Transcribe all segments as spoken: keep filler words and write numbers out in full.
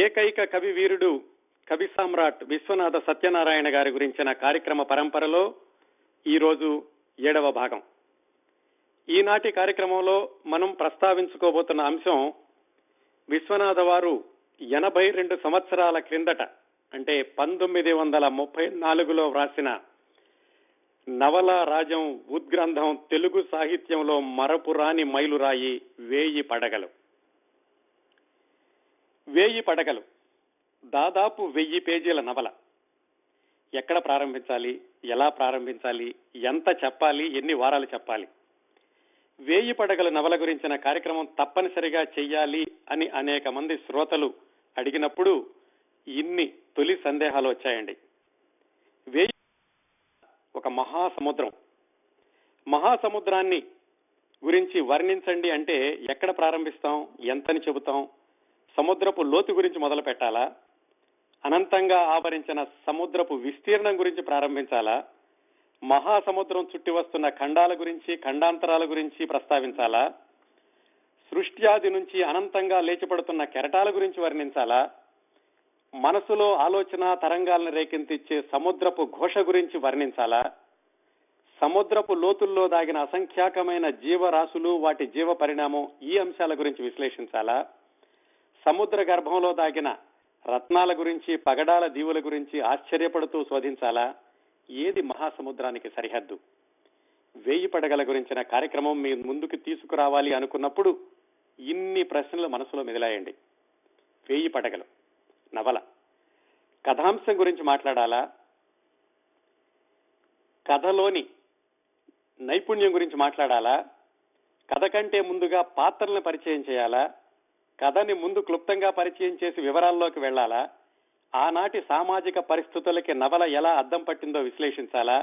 ఏకైక కవి వీరుడు, కవి సామ్రాట్ విశ్వనాథ సత్యనారాయణ గారి గురించిన కార్యక్రమ పరంపరలో ఈరోజు ఏడవ భాగం. ఈనాటి కార్యక్రమంలో మనం ప్రస్తావించుకోబోతున్న అంశం, విశ్వనాథ వారు ఎనభై రెండు సంవత్సరాల క్రిందట అంటే పంతొమ్మిది వందల ముప్పై నాలుగులో వ్రాసిన నవల రాజం ఉద్గ్రంథం తెలుగు సాహిత్యంలో మరపురాని మైలురాయి వేయి పడగలు. వేయి పడగలు దాదాపు వెయ్యి పేజీల నవల. ఎక్కడ ప్రారంభించాలి, ఎలా ప్రారంభించాలి, ఎంత చెప్పాలి, ఎన్ని వారాలు చెప్పాలి? వేయి పడగల నవల గురించిన కార్యక్రమం తప్పనిసరిగా చెయ్యాలి అని అనేక మంది శ్రోతలు అడిగినప్పుడు ఇన్ని తొలి సందేహాలు వచ్చాయండి. వేయి ఒక మహాసముద్రం. మహాసముద్రాన్ని గురించి వర్ణించండి అంటే ఎక్కడ ప్రారంభిస్తాం, ఎంతని చెబుతాం? సముద్రపు లోతు గురించి మొదలు పెట్టాలా, అనంతంగా ఆవరించిన సముద్రపు విస్తీర్ణం గురించి ప్రారంభించాలా, మహాసముద్రం చుట్టి వస్తున్న ఖండాల గురించి, ఖండాంతరాల గురించి ప్రస్తావించాలా, సృష్ట్యాది నుంచి అనంతంగా లేచిపడుతున్న కెరటాల గురించి వర్ణించాలా, మనసులో ఆలోచన తరంగాలను రేకెత్తించే సముద్రపు ఘోష గురించి వర్ణించాలా, సముద్రపు లోతుల్లో దాగిన అసంఖ్యాకమైన జీవరాశులు, వాటి జీవ పరిణామం, ఈ అంశాల గురించి విశ్లేషించాలా, సముద్ర గర్భంలో దాగిన రత్నాల గురించి, పగడాల దీవుల గురించి ఆశ్చర్యపడుతూ శోధించాలా? ఏది మహాసముద్రానికి సరిహద్దు? వేయి పడగల గురించిన కార్యక్రమం మీ ముందుకు తీసుకురావాలి అనుకున్నప్పుడు ఇన్ని ప్రశ్నలు మనసులో మెదిలాయండి. వేయి పడగలు నవల కథాంశం గురించి మాట్లాడాలా, కథలోని నైపుణ్యం గురించి మాట్లాడాలా, కథ కంటే ముందుగా పాత్రలను పరిచయం చేయాలా, కథని ముందు క్లుప్తంగా పరిచయం చేసి వివరాల్లోకి వెళ్లాలా, ఆనాటి సామాజిక పరిస్థితులకి నవల ఎలా అద్దం పట్టిందో విశ్లేషించాలా,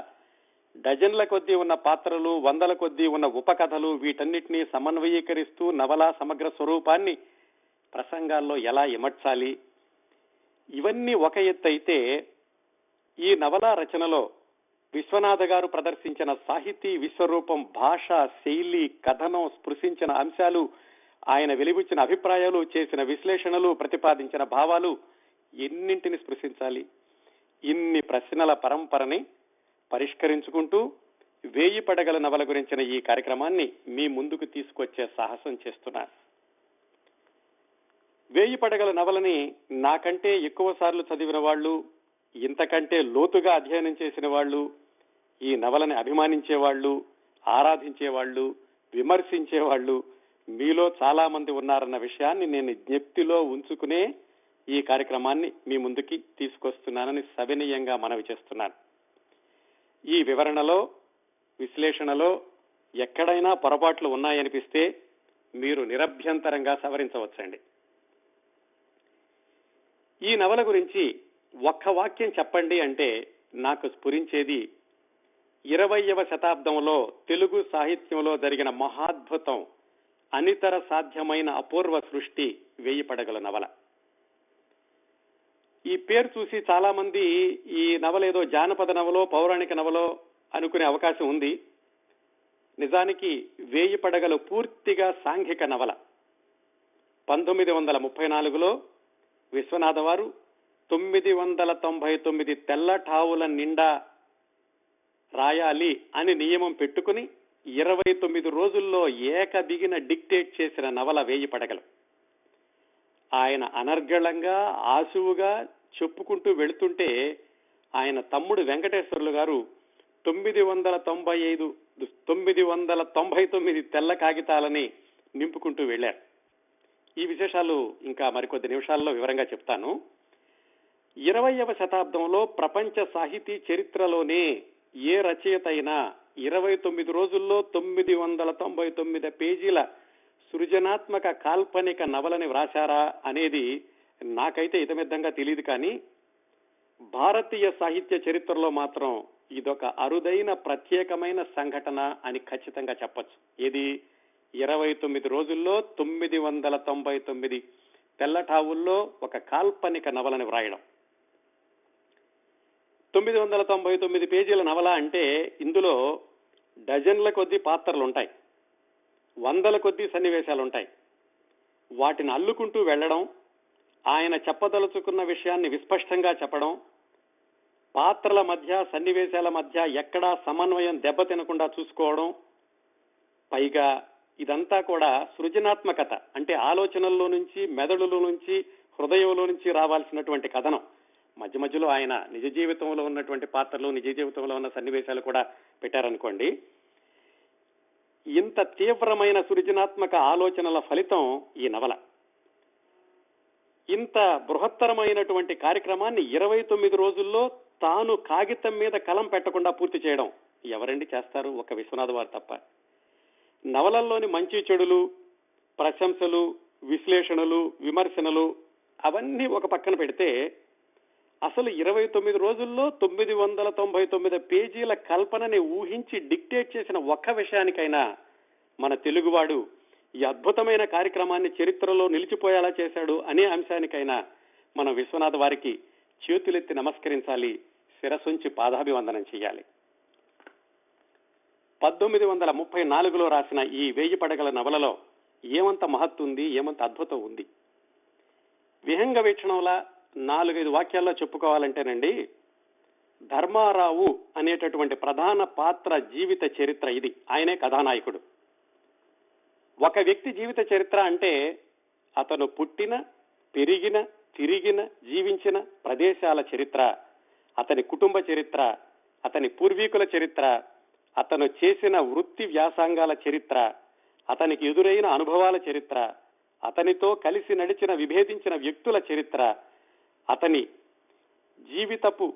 డజన్ల కొద్దీ ఉన్న పాత్రలు, వందల కొద్దీ ఉన్న ఉపకథలు, వీటన్నిటినీ సమన్వయీకరిస్తూ నవల సమగ్ర స్వరూపాన్ని ప్రసంగాల్లో ఎలా ఇమర్చాలి? ఇవన్నీ ఒక ఎత్తు అయితే, ఈ నవల రచనలో విశ్వనాథ గారు ప్రదర్శించిన సాహితీ విశ్వరూపం, భాష, శైలి, కథనం, స్పృశించిన అంశాలు, ఆయన వెలిబుచ్చిన అభిప్రాయాలు, చేసిన విశ్లేషణలు, ప్రతిపాదించిన భావాలు ఎన్నింటిని స్పృశించాలి? ఇన్ని ప్రశ్నల పరంపరని పరిష్కరించుకుంటూ వేయి పడగల నవల గురించిన ఈ కార్యక్రమాన్ని మీ ముందుకు తీసుకొచ్చే సాహసం చేస్తున్నా. వేయి పడగల నవలని నాకంటే ఎక్కువ సార్లు చదివిన వాళ్ళు, ఇంతకంటే లోతుగా అధ్యయనం చేసిన వాళ్ళు, ఈ నవలని అభిమానించేవాళ్ళు, ఆరాధించేవాళ్ళు, విమర్శించేవాళ్ళు మీలో చాలా మంది ఉన్నారన్న విషయాన్ని నేను జ్ఞప్తిలో ఉంచుకునే ఈ కార్యక్రమాన్ని మీ ముందుకి తీసుకొస్తున్నానని సవినయంగా మనవి చేస్తున్నాను. ఈ వివరణలో, విశ్లేషణలో ఎక్కడైనా పొరపాట్లు ఉన్నాయనిపిస్తే మీరు నిరభ్యంతరంగా సవరించవచ్చండి. ఈ నవల గురించి ఒక్క వాక్యం చెప్పండి అంటే నాకు స్ఫురించేది ఇరవైవ శతాబ్దంలో తెలుగు సాహిత్యంలో జరిగిన మహాద్భుతం, అనితర సాధ్యమైన అపూర్వ సృష్టి వేయి పడగల నవల. ఈ పేరు చూసి చాలా మంది ఈ నవల ఏదో జానపద నవలో, పౌరాణిక నవలో అనుకునే అవకాశం ఉంది. నిజానికి వేయి పడగలు పూర్తిగా సాంఘిక నవల. పంతొమ్మిది వందల ముప్పై నాలుగులో విశ్వనాథ వారు తొమ్మిది వందల తొంభై తొమ్మిది తెల్లఠావుల నిండా రాయాలి అని నియమం పెట్టుకుని ఇరవై తొమ్మిది రోజుల్లో ఏక బిగిన డిక్టేట్ చేసిన నవల వేయి పడగలు. ఆయన అనర్గళంగా, ఆసువుగా చెప్పుకుంటూ వెళుతుంటే ఆయన తమ్ముడు వెంకటేశ్వరరావు గారు తొమ్మిది వందల తొంభై ఐదు తొమ్మిది వందల తొంభై తొమ్మిది తెల్ల కాగితాలని నింపుకుంటూ వెళ్లారు. ఈ విశేషాలు ఇంకా మరికొద్ది నిమిషాల్లో వివరంగా చెప్తాను. ఇరవైవ శతాబ్దంలో ప్రపంచ సాహితీ చరిత్రలోనే ఏ రచయిత అయినా ఇరవై తొమ్మిది రోజుల్లో తొమ్మిది వందల తొంభై తొమ్మిది పేజీల సృజనాత్మక కాల్పనిక నవలని వ్రాశారా అనేది నాకైతే ఇతమిద్దంగా తెలియదు. కానీ భారతీయ సాహిత్య చరిత్రలో మాత్రం ఇదొక అరుదైన, ప్రత్యేకమైన సంఘటన అని ఖచ్చితంగా చెప్పచ్చు. ఇది ఇరవై తొమ్మిది రోజుల్లో తొమ్మిది వందల తొంభై తొమ్మిది తెల్లఠావుల్లో ఒక కాల్పనిక నవలని వ్రాయడం. తొమ్మిది వందల తొంభై తొమ్మిది పేజీల నవల అంటే ఇందులో డజన్ల కొద్ది పాత్రలుంటాయి, వందల కొద్ది సన్నివేశాలుంటాయి. వాటిని అల్లుకుంటూ వెళ్లడం, ఆయన చెప్పదలుచుకున్న విషయాన్ని విస్పష్టంగా చెప్పడం, పాత్రల మధ్య సన్నివేశాల మధ్య ఎక్కడా సమన్వయం దెబ్బతినకుండా చూసుకోవడం. పైగా ఇదంతా కూడా సృజనాత్మకత అంటే ఆలోచనల్లో నుంచి, మెదడులో నుంచి, హృదయంలో నుంచి రావాల్సినటువంటి కథనం. మధ్య మధ్యలో ఆయన నిజ జీవితంలో ఉన్నటువంటి పాత్రలు, నిజ జీవితంలో ఉన్న సన్నివేశాలు కూడా పెట్టారనుకోండి. ఇంత తీవ్రమైన సృజనాత్మక ఆలోచనల ఫలితం ఈ నవల. ఇంత బృహత్తరమైనటువంటి కార్యక్రమాన్ని ఇరవై తొమ్మిది రోజుల్లో తాను కాగితం మీద కలం పెట్టకుండా పూర్తి చేయడం ఎవరండి చేస్తారు? ఒక విశ్వనాథ్ వారు తప్ప. నవలల్లోని మంచి చెడులు, ప్రశంసలు, విశ్లేషణలు, విమర్శనలు అవన్నీ ఒక పక్కన పెడితే అసలు ఇరవై తొమ్మిది రోజుల్లో తొమ్మిది వందల తొంభై తొమ్మిది పేజీల కల్పనని ఊహించి డిక్టేట్ చేసిన ఒక్క విషయానికైనా మన తెలుగువాడు ఈ అద్భుతమైన కార్యక్రమాన్ని చరిత్రలో నిలిచిపోయేలా చేశాడు అనే అంశానికైనా మనం విశ్వనాథ్ వారికి చేతులెత్తి నమస్కరించాలి, శిరసుంచి పాదాభివందనం చేయాలి. పద్దొమ్మిది వందల ముప్పై నాలుగులో రాసిన ఈ వేయి పడగల నవలలో ఏమంత మహత్తు ఉంది, ఏమంత అద్భుతం ఉంది? విహంగ వీక్షణంలా నాలుగైదు వాక్యాల్లో చెప్పుకోవాలంటేనండి, ధర్మారావు అనేటటువంటి ప్రధాన పాత్ర జీవిత చరిత్ర ఇది. ఆయనే కథానాయకుడు. ఒక వ్యక్తి జీవిత చరిత్ర అంటే అతను పుట్టిన, పెరిగిన, తిరిగిన, జీవించిన ప్రదేశాల చరిత్ర, అతని కుటుంబ చరిత్ర, అతని పూర్వీకుల చరిత్ర, అతను చేసిన వృత్తి వ్యాసంగాల చరిత్ర, అతనికి ఎదురైన అనుభవాల చరిత్ర, అతనితో కలిసి నడిచిన విభేదించిన వ్యక్తుల చరిత్ర, అతని జీవితపు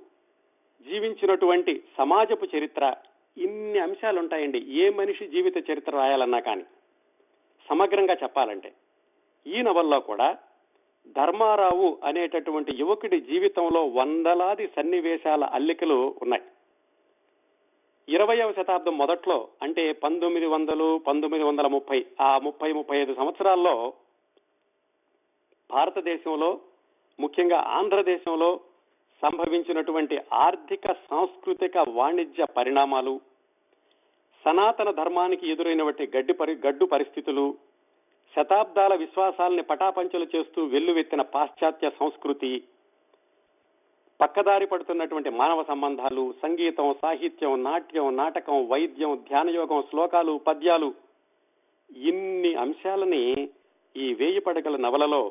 జీవించినటువంటి సమాజపు చరిత్ర. ఇన్ని అంశాలుంటాయండి ఏ మనిషి జీవిత చరిత్ర రాయాలన్నా. కానీ సమగ్రంగా చెప్పాలంటే ఈ నవల్లో కూడా ధర్మారావు అనేటటువంటి యువకుడి జీవితంలో వందలాది సన్నివేశాల అల్లికలు ఉన్నాయి. ఇరవయవ శతాబ్దం మొదట్లో అంటే పంతొమ్మిది వందలు పంతొమ్మిది వందల ముప్పై ఆ ముప్పై ముప్పై ఐదు సంవత్సరాల్లో భారతదేశంలో, ముఖ్యంగా ఆంధ్రదేశంలో సంభవించినటువంటి ఆర్థిక, సాంస్కృతిక, వాణిజ్య పరిణామాలు, సనాతన ధర్మానికి ఎదురైనటువంటి గడ్డి పరి గడ్డు పరిస్థితులు, శతాబ్దాల విశ్వాసాలని పటాపంచలు చేస్తూ వెల్లువెత్తిన పాశ్చాత్య సంస్కృతి, పక్కదారి పడుతున్నటువంటి మానవ సంబంధాలు, సంగీతం, సాహిత్యం, నాట్యం, నాటకం, వైద్యం, ధ్యానయోగం, శ్లోకాలు, పద్యాలు, ఇన్ని అంశాలని ఈ వేయి పడగల నవలలో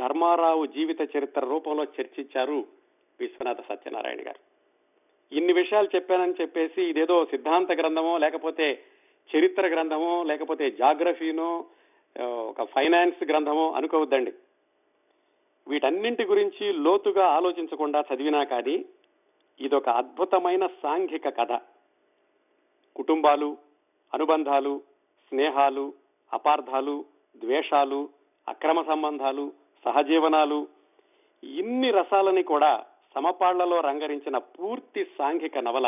ధర్మారావు జీవిత చరిత్ర రూపంలో చర్చించారు విశ్వనాథ సత్యనారాయణ గారు. ఇన్ని విషయాలు చెప్పానని చెప్పేసి ఇదేదో సిద్ధాంత గ్రంథమో, లేకపోతే చరిత్ర గ్రంథమో, లేకపోతే జాగ్రఫీనో, ఒక ఫైనాన్స్ గ్రంథమో అనుకోవద్దండి. వీటన్నింటి గురించి లోతుగా ఆలోచించకుండా చదివినా కానీ ఇదొక అద్భుతమైన సాంఘిక కథ. కుటుంబాలు, అనుబంధాలు, స్నేహాలు, అపార్థాలు, ద్వేషాలు, అక్రమ సంబంధాలు, సహజీవనాలు, ఇన్ని రసాలని కూడా సమపాళ్లలో రంగరించిన పూర్తి సాంఘిక నవల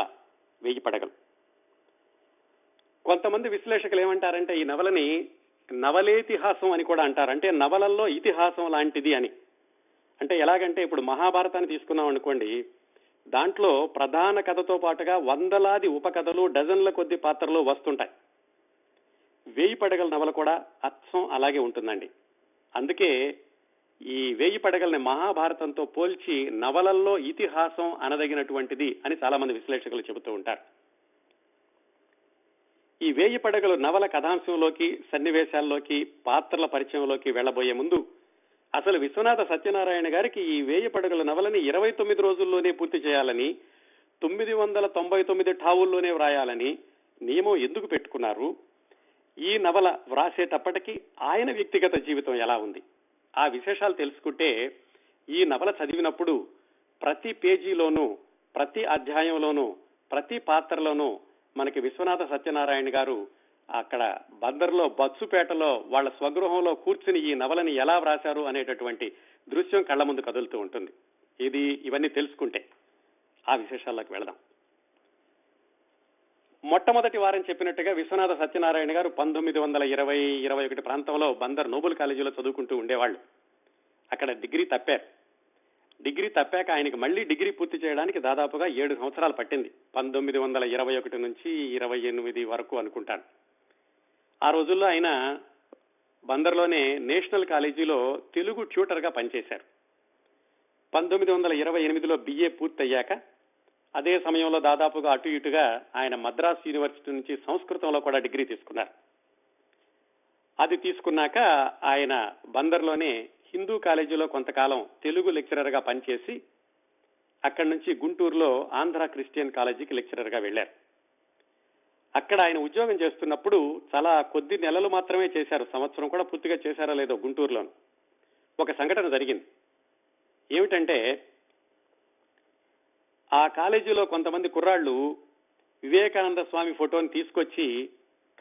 వేయి పడగలు. కొంతమంది విశ్లేషకులు ఏమంటారంటే ఈ నవలని నవలేతిహాసం అని కూడా అంటారు, అంటే నవలల్లో ఇతిహాసం లాంటిది అని. అంటే ఎలాగంటే ఇప్పుడు మహాభారతాన్ని తీసుకున్నాం అనుకోండి, దాంట్లో ప్రధాన కథతో పాటుగా వందలాది ఉపకథలు, డజన్ల కొద్ది పాత్రలు వస్తుంటాయి. వేయి పడగల నవల కూడా అచ్చం అలాగే ఉంటుందండి. అందుకే ఈ వేయి పడగల్ని మహాభారతంతో పోల్చి నవలల్లో ఇతిహాసం అనదగినటువంటిది అని చాలా మంది విశ్లేషకులు చెబుతూ ఉంటారు. ఈ వేయి పడగలు నవల కథాంశంలోకి, సన్నివేశాల్లోకి, పాత్రల పరిచయంలోకి వెళ్లబోయే ముందు అసలు విశ్వనాథ సత్యనారాయణ గారికి ఈ వేయి పడగల నవలని ఇరవై తొమ్మిది రోజుల్లోనే పూర్తి చేయాలని, తొమ్మిది వందల తొంభై తొమ్మిది ఠావుల్లోనే వ్రాయాలని నియమం ఎందుకు పెట్టుకున్నారు? ఈ నవల వ్రాసేటప్పటికీ ఆయన వ్యక్తిగత జీవితం ఎలా ఉంది? ఆ విశేషాలు తెలుసుకుంటే ఈ నవల చదివినప్పుడు ప్రతి పేజీలోనూ, ప్రతి అధ్యాయంలోనూ, ప్రతి పాత్రలోనూ మనకి విశ్వనాథ సత్యనారాయణ గారు అక్కడ బందర్లో, బచ్చుపేటలో, వాళ్ళ స్వగృహంలో కూర్చుని ఈ నవలని ఎలా వ్రాశారు అనేటటువంటి దృశ్యం కళ్ల ముందు కదులుతూ ఉంటుంది. ఇది ఇవన్నీ తెలుసుకుంటే ఆ విశేషాల్లోకి వెళదాం. మొట్టమొదటి వారం చెప్పినట్టుగా విశ్వనాథ సత్యనారాయణ గారు పంతొమ్మిది వందల ఇరవై ఇరవై ఒకటి ప్రాంతంలో బందర్ నోబుల్ కాలేజీలో చదువుకుంటూ ఉండేవాళ్ళు. అక్కడ డిగ్రీ తప్పారు. డిగ్రీ తప్పాక ఆయనకి మళ్లీ డిగ్రీ పూర్తి చేయడానికి దాదాపుగా ఏడు సంవత్సరాలు పట్టింది, పంతొమ్మిది వందల ఇరవై ఒకటి నుంచి ఇరవై ఎనిమిది వరకు అనుకుంటాను. ఆ రోజుల్లో ఆయన బందర్లోనే నేషనల్ కాలేజీలో తెలుగు ట్యూటర్గా పనిచేశారు. పంతొమ్మిది వందల ఇరవై ఎనిమిదిలో బిఏ పూర్తయ్యాక అదే సమయంలో దాదాపుగా అటు ఇటుగా ఆయన మద్రాసు యూనివర్సిటీ నుంచి సంస్కృతంలో కూడా డిగ్రీ తీసుకున్నారు. అది తీసుకున్నాక ఆయన బందర్లోనే హిందూ కాలేజీలో కొంతకాలం తెలుగు లెక్చరర్ గా పనిచేసి అక్కడి నుంచి గుంటూరులో ఆంధ్ర క్రిస్టియన్ కాలేజీకి లెక్చరర్ గా వెళ్లారు. అక్కడ ఆయన ఉద్యోగం చేస్తున్నప్పుడు చాలా కొద్ది నెలలు మాత్రమే చేశారు, సంవత్సరం కూడా పూర్తిగా చేశారో లేదో. గుంటూరులోను ఒక సంఘటన జరిగింది. ఏమిటంటే, ఆ కాలేజీలో కొంతమంది కుర్రాళ్లు వివేకానంద స్వామి ఫోటోని తీసుకొచ్చి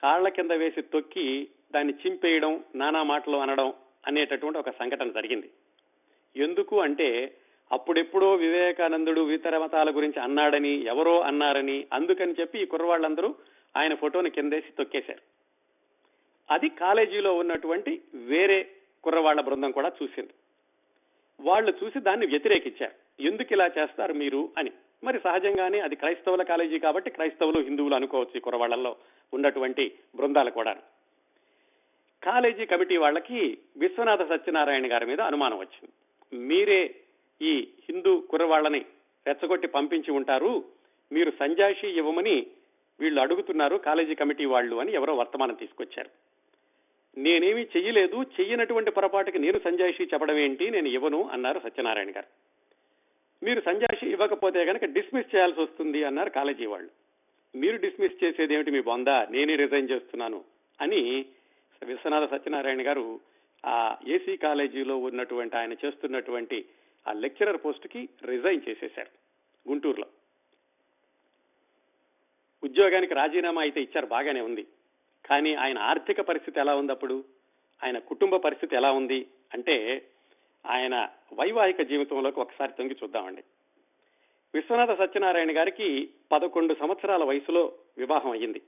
కాళ్ల కింద వేసి తొక్కి దాన్ని చింపేయడం, నానా మాటలు అనడం అనేటటువంటి ఒక సంఘటన జరిగింది. ఎందుకు అంటే, అప్పుడెప్పుడో వివేకానందుడు ఇతర మతాల గురించి అన్నాడని ఎవరో అన్నారని, అందుకని చెప్పి ఈ కుర్రవాళ్ళందరూ ఆయన ఫోటోని కిందేసి తొక్కేశారు. అది కాలేజీలో ఉన్నటువంటి వేరే కుర్రవాళ్ల బృందం కూడా చూసింది. వాళ్ళు చూసి దాన్ని వ్యతిరేకించారు, ఎందుకు ఇలా చేస్తారు మీరు అని. మరి సహజంగానే అది క్రైస్తవుల కాలేజీ కాబట్టి క్రైస్తవులు హిందువులు అనుకోవచ్చు ఈ కుర్రవాళ్లలో ఉన్నటువంటి బృందాలు కూడా. కాలేజీ కమిటీ వాళ్ళకి విశ్వనాథ సత్యనారాయణ గారి మీద అనుమానం వచ్చింది. మీరే ఈ హిందూ కుర్రవాళ్ళని రెచ్చగొట్టి పంపించి ఉంటారు, మీరు సంజాయిషి ఇవ్వమని వీళ్ళు అడుగుతున్నారు కాలేజీ కమిటీ వాళ్ళు అని ఎవరో వర్తమానం తీసుకొచ్చారు. నేనేమీ చెయ్యలేదు, చెయ్యనటువంటి పొరపాటుకి నేను సంజాయిషీ చెప్పడం ఏంటి, నేను ఇవ్వను అన్నారు సత్యనారాయణ గారు. మీరు సంజాయిషీ ఇవ్వకపోతే కనుక డిస్మిస్ చేయాల్సి వస్తుంది అన్నారు కాలేజీ వాళ్ళు. మీరు డిస్మిస్ చేసేది ఏమిటి మీ బొందా, నేనే రిజైన్ చేస్తున్నాను అని విశ్వనాథ సత్యనారాయణ గారు ఆ ఏసీ కాలేజీలో ఉన్నటువంటి ఆయన చేస్తున్నటువంటి ఆ లెక్చరర్ పోస్ట్ కి రిజైన్ చేసేశారు. గుంటూరులో ఉద్యోగానికి రాజీనామా అయితే ఇచ్చారు, బాగానే ఉంది. కానీ ఆయన ఆర్థిక పరిస్థితి ఎలా ఉంది అప్పుడు, ఆయన కుటుంబ పరిస్థితి ఎలా ఉంది అంటే, ఆయన వైవాహిక జీవితంలోకి ఒకసారి తొంగి చూద్దామండి. విశ్వనాథ సత్యనారాయణ గారికి పదకొండు సంవత్సరాల వయసులో వివాహం అయ్యింది.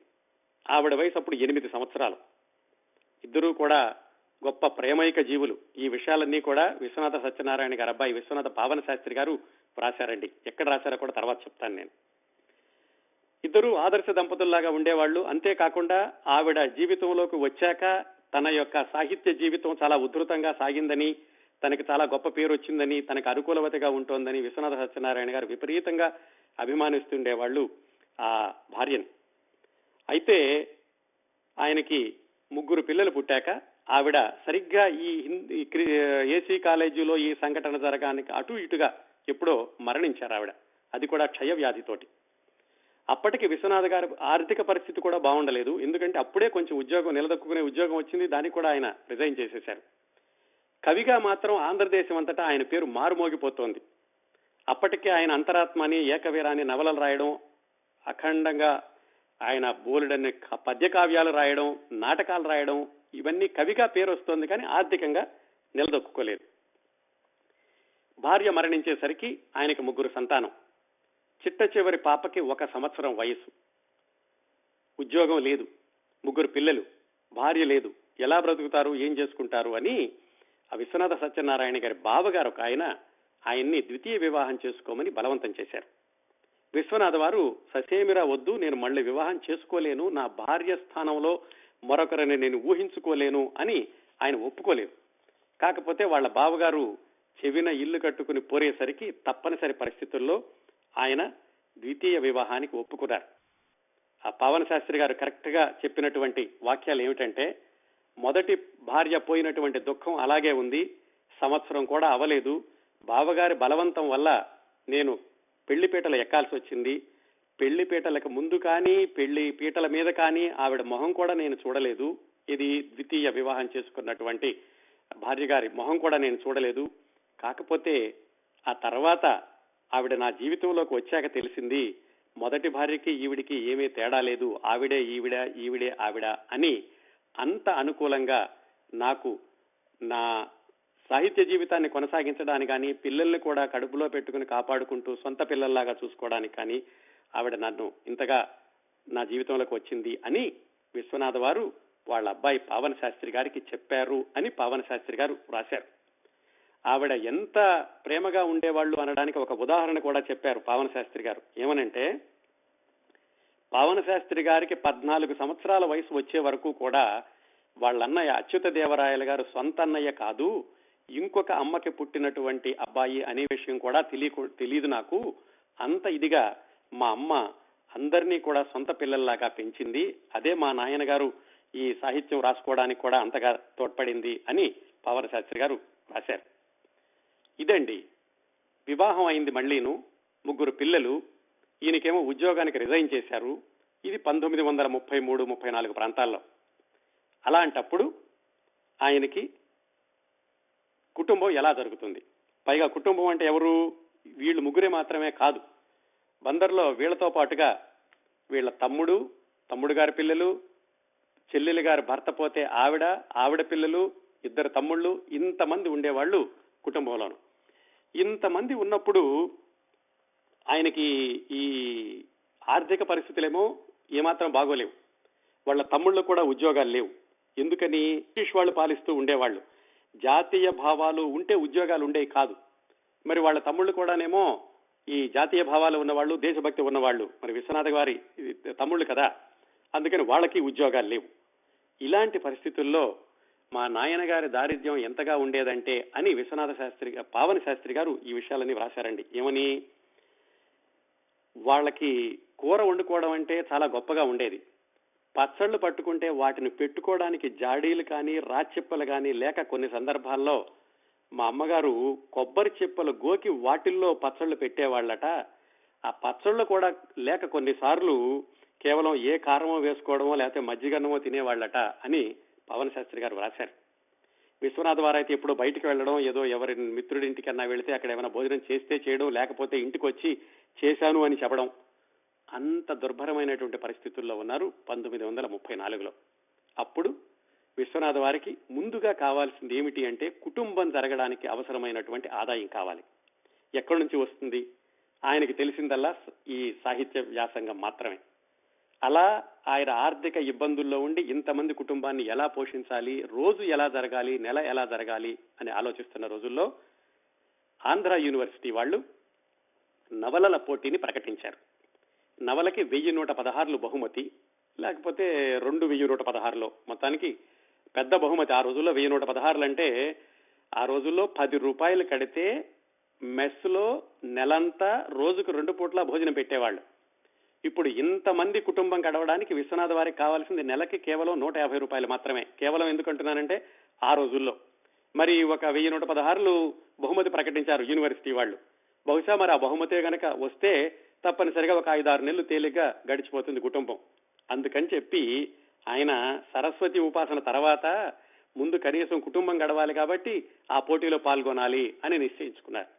ఆవిడ వయసు అప్పుడు ఎనిమిది సంవత్సరాలు. ఇద్దరూ కూడా గొప్ప ప్రేమైక జీవులు. ఈ విషయాలన్నీ కూడా విశ్వనాథ సత్యనారాయణ గారి అబ్బాయి విశ్వనాథ పవన శాస్త్రి గారు రాశారండి. ఎక్కడ రాశారో కూడా తర్వాత చెప్తాను నేను. ఇద్దరు ఆదర్శ దంపతుల్లాగా ఉండేవాళ్ళు. అంతేకాకుండా ఆవిడ జీవితంలోకి వచ్చాక తన యొక్క సాహిత్య జీవితం చాలా ఉధృతంగా సాగిందని, తనకి చాలా గొప్ప పేరు వచ్చిందని, తనకు అనుకూలవతగా ఉంటోందని విశ్వనాథ సత్యనారాయణ గారు విపరీతంగా అభిమానిస్తుండేవాళ్ళు ఆ భార్యని. అయితే ఆయనకి ముగ్గురు పిల్లలు పుట్టాక ఆవిడ సరిగ్గా ఈ ఏసీ కాలేజీలో ఈ సంఘటన జరగడానికి అటు ఇటుగా ఎప్పుడో మరణించారు ఆవిడ, అది కూడా క్షయ వ్యాధితోటి. అప్పటికి విశ్వనాథ్ గారు ఆర్థిక పరిస్థితి కూడా బాగుండలేదు, ఎందుకంటే అప్పుడే కొంచెం ఉద్యోగం నిలదొక్కునే ఉద్యోగం వచ్చింది, దానికి కూడా ఆయన రిజైన్ చేసేశారు. కవిగా మాత్రం ఆంధ్రదేశం అంతటా ఆయన పేరు మారుమోగిపోతోంది. అప్పటికే ఆయన అంతరాత్మ అని, ఏకవీర అని నవలలు రాయడం, అఖండంగా ఆయన బోలెడన్ని పద్యకావ్యాలు రాయడం, నాటకాలు రాయడం, ఇవన్నీ కవిగా పేరు వస్తోంది. కానీ ఆర్థికంగా నిలదొక్కుకోలేదు. భార్య మరణించేసరికి ఆయనకు ముగ్గురు సంతానం. చిట్ట చివరి పాపకి ఒక సంవత్సరం వయసు, ఉద్యోగం లేదు, ముగ్గురు పిల్లలు, భార్య లేదు, ఎలా బ్రతుకుతారు, ఏం చేసుకుంటారు అని ఆ విశ్వనాథ సత్యనారాయణ గారి బావగారు ఒక ఆయన ఆయన్ని ద్వితీయ వివాహం చేసుకోమని బలవంతం చేశారు. విశ్వనాథ వారు ససేమిరా వద్దు, నేను మళ్ళీ వివాహం చేసుకోలేను, నా భార్య స్థానంలో మరొకరిని నేను ఊహించుకోలేను అని ఆయన ఒప్పుకోలేదు. కాకపోతే వాళ్ళ బావగారు చెవిన ఇల్లు కట్టుకుని పోరేసరికి తప్పనిసరి పరిస్థితుల్లో ఆయన ద్వితీయ వివాహానికి ఒప్పుకున్నారు. ఆ పవన శాస్త్రి గారు కరెక్ట్ గా చెప్పినటువంటి వాక్యాలు ఏమిటంటే, మొదటి భార్య పోయినటువంటి దుఃఖం అలాగే ఉంది, సంవత్సరం కూడా అవలేదు, బావగారి బలవంతం వల్ల నేను పెళ్లిపీటలు ఎక్కాల్సి వచ్చింది, పెళ్లి పీటలకు ముందు కానీ పెళ్లి పీటల మీద కానీ ఆవిడ మొహం కూడా నేను చూడలేదు, ఇది ద్వితీయ వివాహం చేసుకున్నటువంటి భార్య గారి మొహం కూడా నేను చూడలేదు. కాకపోతే ఆ తర్వాత ఆవిడ నా జీవితంలోకి వచ్చాక తెలిసింది, మొదటి భార్యకి ఈవిడికి ఏమీ తేడా లేదు, ఆవిడే ఈవిడ, ఈవిడే ఆవిడ అని. అంత అనుకూలంగా నాకు నా సాహిత్య జీవితాన్ని కొనసాగించడానికి కానీ, పిల్లల్ని కూడా కడుపులో పెట్టుకుని కాపాడుకుంటూ సొంత పిల్లల్లాగా చూసుకోవడానికి కానీ ఆవిడ నన్ను ఇంతగా నా జీవితంలోకి వచ్చింది అని విశ్వనాథ వారు వాళ్ళ అబ్బాయి పవన శాస్త్రి గారికి చెప్పారు అని పవన శాస్త్రి గారు రాశారు. ఆవిడ ఎంత ప్రేమగా ఉండేవాళ్ళు అనడానికి ఒక ఉదాహరణ కూడా చెప్పారు పవన శాస్త్రి గారు. ఏమనంటే, పవన శాస్త్రి గారికి పద్నాలుగు సంవత్సరాల వయసు వచ్చే వరకు కూడా వాళ్ళ అన్నయ్య అచ్యుత దేవరాయల గారు సొంత అన్నయ్య కాదు, ఇంకొక అమ్మకి పుట్టినటువంటి అబ్బాయి అనే విషయం కూడా తెలియ తెలియదు నాకు. అంత ఇదిగా మా అమ్మ అందరినీ కూడా సొంత పిల్లల్లాగా పెంచింది. అదే మా నాయనగారు ఈ సాహిత్యం రాసుకోవడానికి కూడా అంతగా తోడ్పడింది అని పవన శాస్త్రి గారు రాశారు. ఇదండి, వివాహం అయింది, మళ్ళీను ముగ్గురు పిల్లలు. ఈయనకేమో ఉద్యోగానికి రిజైన్ చేశారు. ఇది పంతొమ్మిది వందల ముప్పై మూడు ముప్పై నాలుగు ప్రాంతాల్లో. అలాంటప్పుడు ఆయనకి కుటుంబం ఎలా జరుగుతుంది? పైగా కుటుంబం అంటే ఎవరు? వీళ్ళు ముగ్గురే మాత్రమే కాదు, బందర్లో వీళ్లతో పాటుగా వీళ్ళ తమ్ముడు, తమ్ముడు గారి పిల్లలు, చెల్లెలు గారు భర్త పోతే ఆవిడ, ఆవిడ పిల్లలు, ఇద్దరు తమ్ముళ్ళు, ఇంతమంది ఉండేవాళ్ళు కుటుంబంలోను. ఇంతమంది ఉన్నప్పుడు ఆయనకి ఈ ఆర్థిక పరిస్థితులేమో ఏమాత్రం బాగోలేవు. వాళ్ళ తమ్ముళ్ళు కూడా ఉద్యోగాలు లేవు. ఎందుకని? బ్రిటిష్ వాళ్ళు పాలిస్తూ ఉండేవాళ్ళు. జాతీయ భావాలు ఉంటే ఉద్యోగాలు ఉండేవి కాదు. మరి వాళ్ళ తమ్ముళ్ళు కూడానేమో ఈ జాతీయ భావాలు ఉన్నవాళ్ళు, దేశభక్తి ఉన్నవాళ్ళు. మరి విశ్వనాథ గారి తమ్ముళ్ళు కదా, అందుకని వాళ్ళకి ఉద్యోగాలు లేవు. ఇలాంటి పరిస్థితుల్లో మా నాయనగారి దారిద్ర్యం ఎంతగా ఉండేదంటే అని విశ్వనాథ శాస్త్రి పవన శాస్త్రి గారు ఈ విషయాలన్నీ వ్రాశారండి. ఏమని? వాళ్ళకి కూర వండుకోవడం అంటే చాలా గొప్పగా ఉండేది. పచ్చళ్ళు పట్టుకుంటే వాటిని పెట్టుకోవడానికి జాడీలు కానీ రాచెప్పలు కానీ లేక కొన్ని సందర్భాల్లో మా అమ్మగారు కొబ్బరి చెప్పలు గోకి వాటిల్లో పచ్చళ్ళు పెట్టేవాళ్ళట. ఆ పచ్చళ్ళు కూడా లేక కొన్నిసార్లు కేవలం ఏ కారమో వేసుకోవడమో లేకపోతే మజ్జిగన్నమో తినేవాళ్ళట అని పవన శాస్త్రి గారు రాశారు. విశ్వనాథ్ వారైతే ఎప్పుడో బయటికి వెళ్ళడం, ఏదో ఎవరి మిత్రుడింటికన్నా వెళితే అక్కడ ఏమైనా భోజనం చేస్తే చేయడం, లేకపోతే ఇంటికి వచ్చి చేశాను అని చెప్పడం. అంత దుర్భరమైనటువంటి పరిస్థితుల్లో ఉన్నారు పంతొమ్మిది వందల ముప్పై నాలుగులో. అప్పుడు విశ్వనాథ వారికి ముందుగా కావాల్సింది ఏమిటి అంటే కుటుంబం జరగడానికి అవసరమైనటువంటి ఆదాయం కావాలి. ఎక్కడి నుంచి వస్తుంది? ఆయనకి తెలిసిందల్లా ఈ సాహిత్య వ్యాసంగం మాత్రమే. అలా ఆయన ఆర్థిక ఇబ్బందుల్లో ఉండి ఇంతమంది కుటుంబాన్ని ఎలా పోషించాలి, రోజు ఎలా జరగాలి, నెల ఎలా జరగాలి అని ఆలోచిస్తున్న రోజుల్లో ఆంధ్ర యూనివర్సిటీ వాళ్ళు నవలల పోటీని ప్రకటించారు. నవలకి వెయ్యి నూట పదహారులు బహుమతి, లేకపోతే రెండు వెయ్యి నూట పదహారులో మొత్తానికి పెద్ద బహుమతి. ఆ రోజుల్లో వెయ్యి నూట పదహారులు అంటే ఆ రోజుల్లో పది రూపాయలు కడితే మెస్సులో నెలంతా రోజుకు రెండు పూట్ల భోజనం పెట్టేవాళ్ళు. ఇప్పుడు ఇంతమంది కుటుంబం గడవడానికి విశ్వనాథ వారికి కావాల్సింది నెలకి కేవలం నూట యాభై రూపాయలు మాత్రమే. కేవలం ఎందుకంటున్నానంటే ఆ రోజుల్లో మరి ఒక వెయ్యి నూట పదహారులు బహుమతి ప్రకటించారు యూనివర్సిటీ వాళ్ళు. బహుశా మరి ఆ బహుమతే కనుక వస్తే తప్పనిసరిగా ఒక ఐదు ఆరు నెలలు తేలిగ్గా గడిచిపోతుంది కుటుంబం. అందుకని చెప్పి ఆయన సరస్వతి ఉపాసన తర్వాత ముందు కనీసం కుటుంబం గడవాలి కాబట్టి ఆ పోటీలో పాల్గొనాలి అని నిశ్చయించుకున్నారు.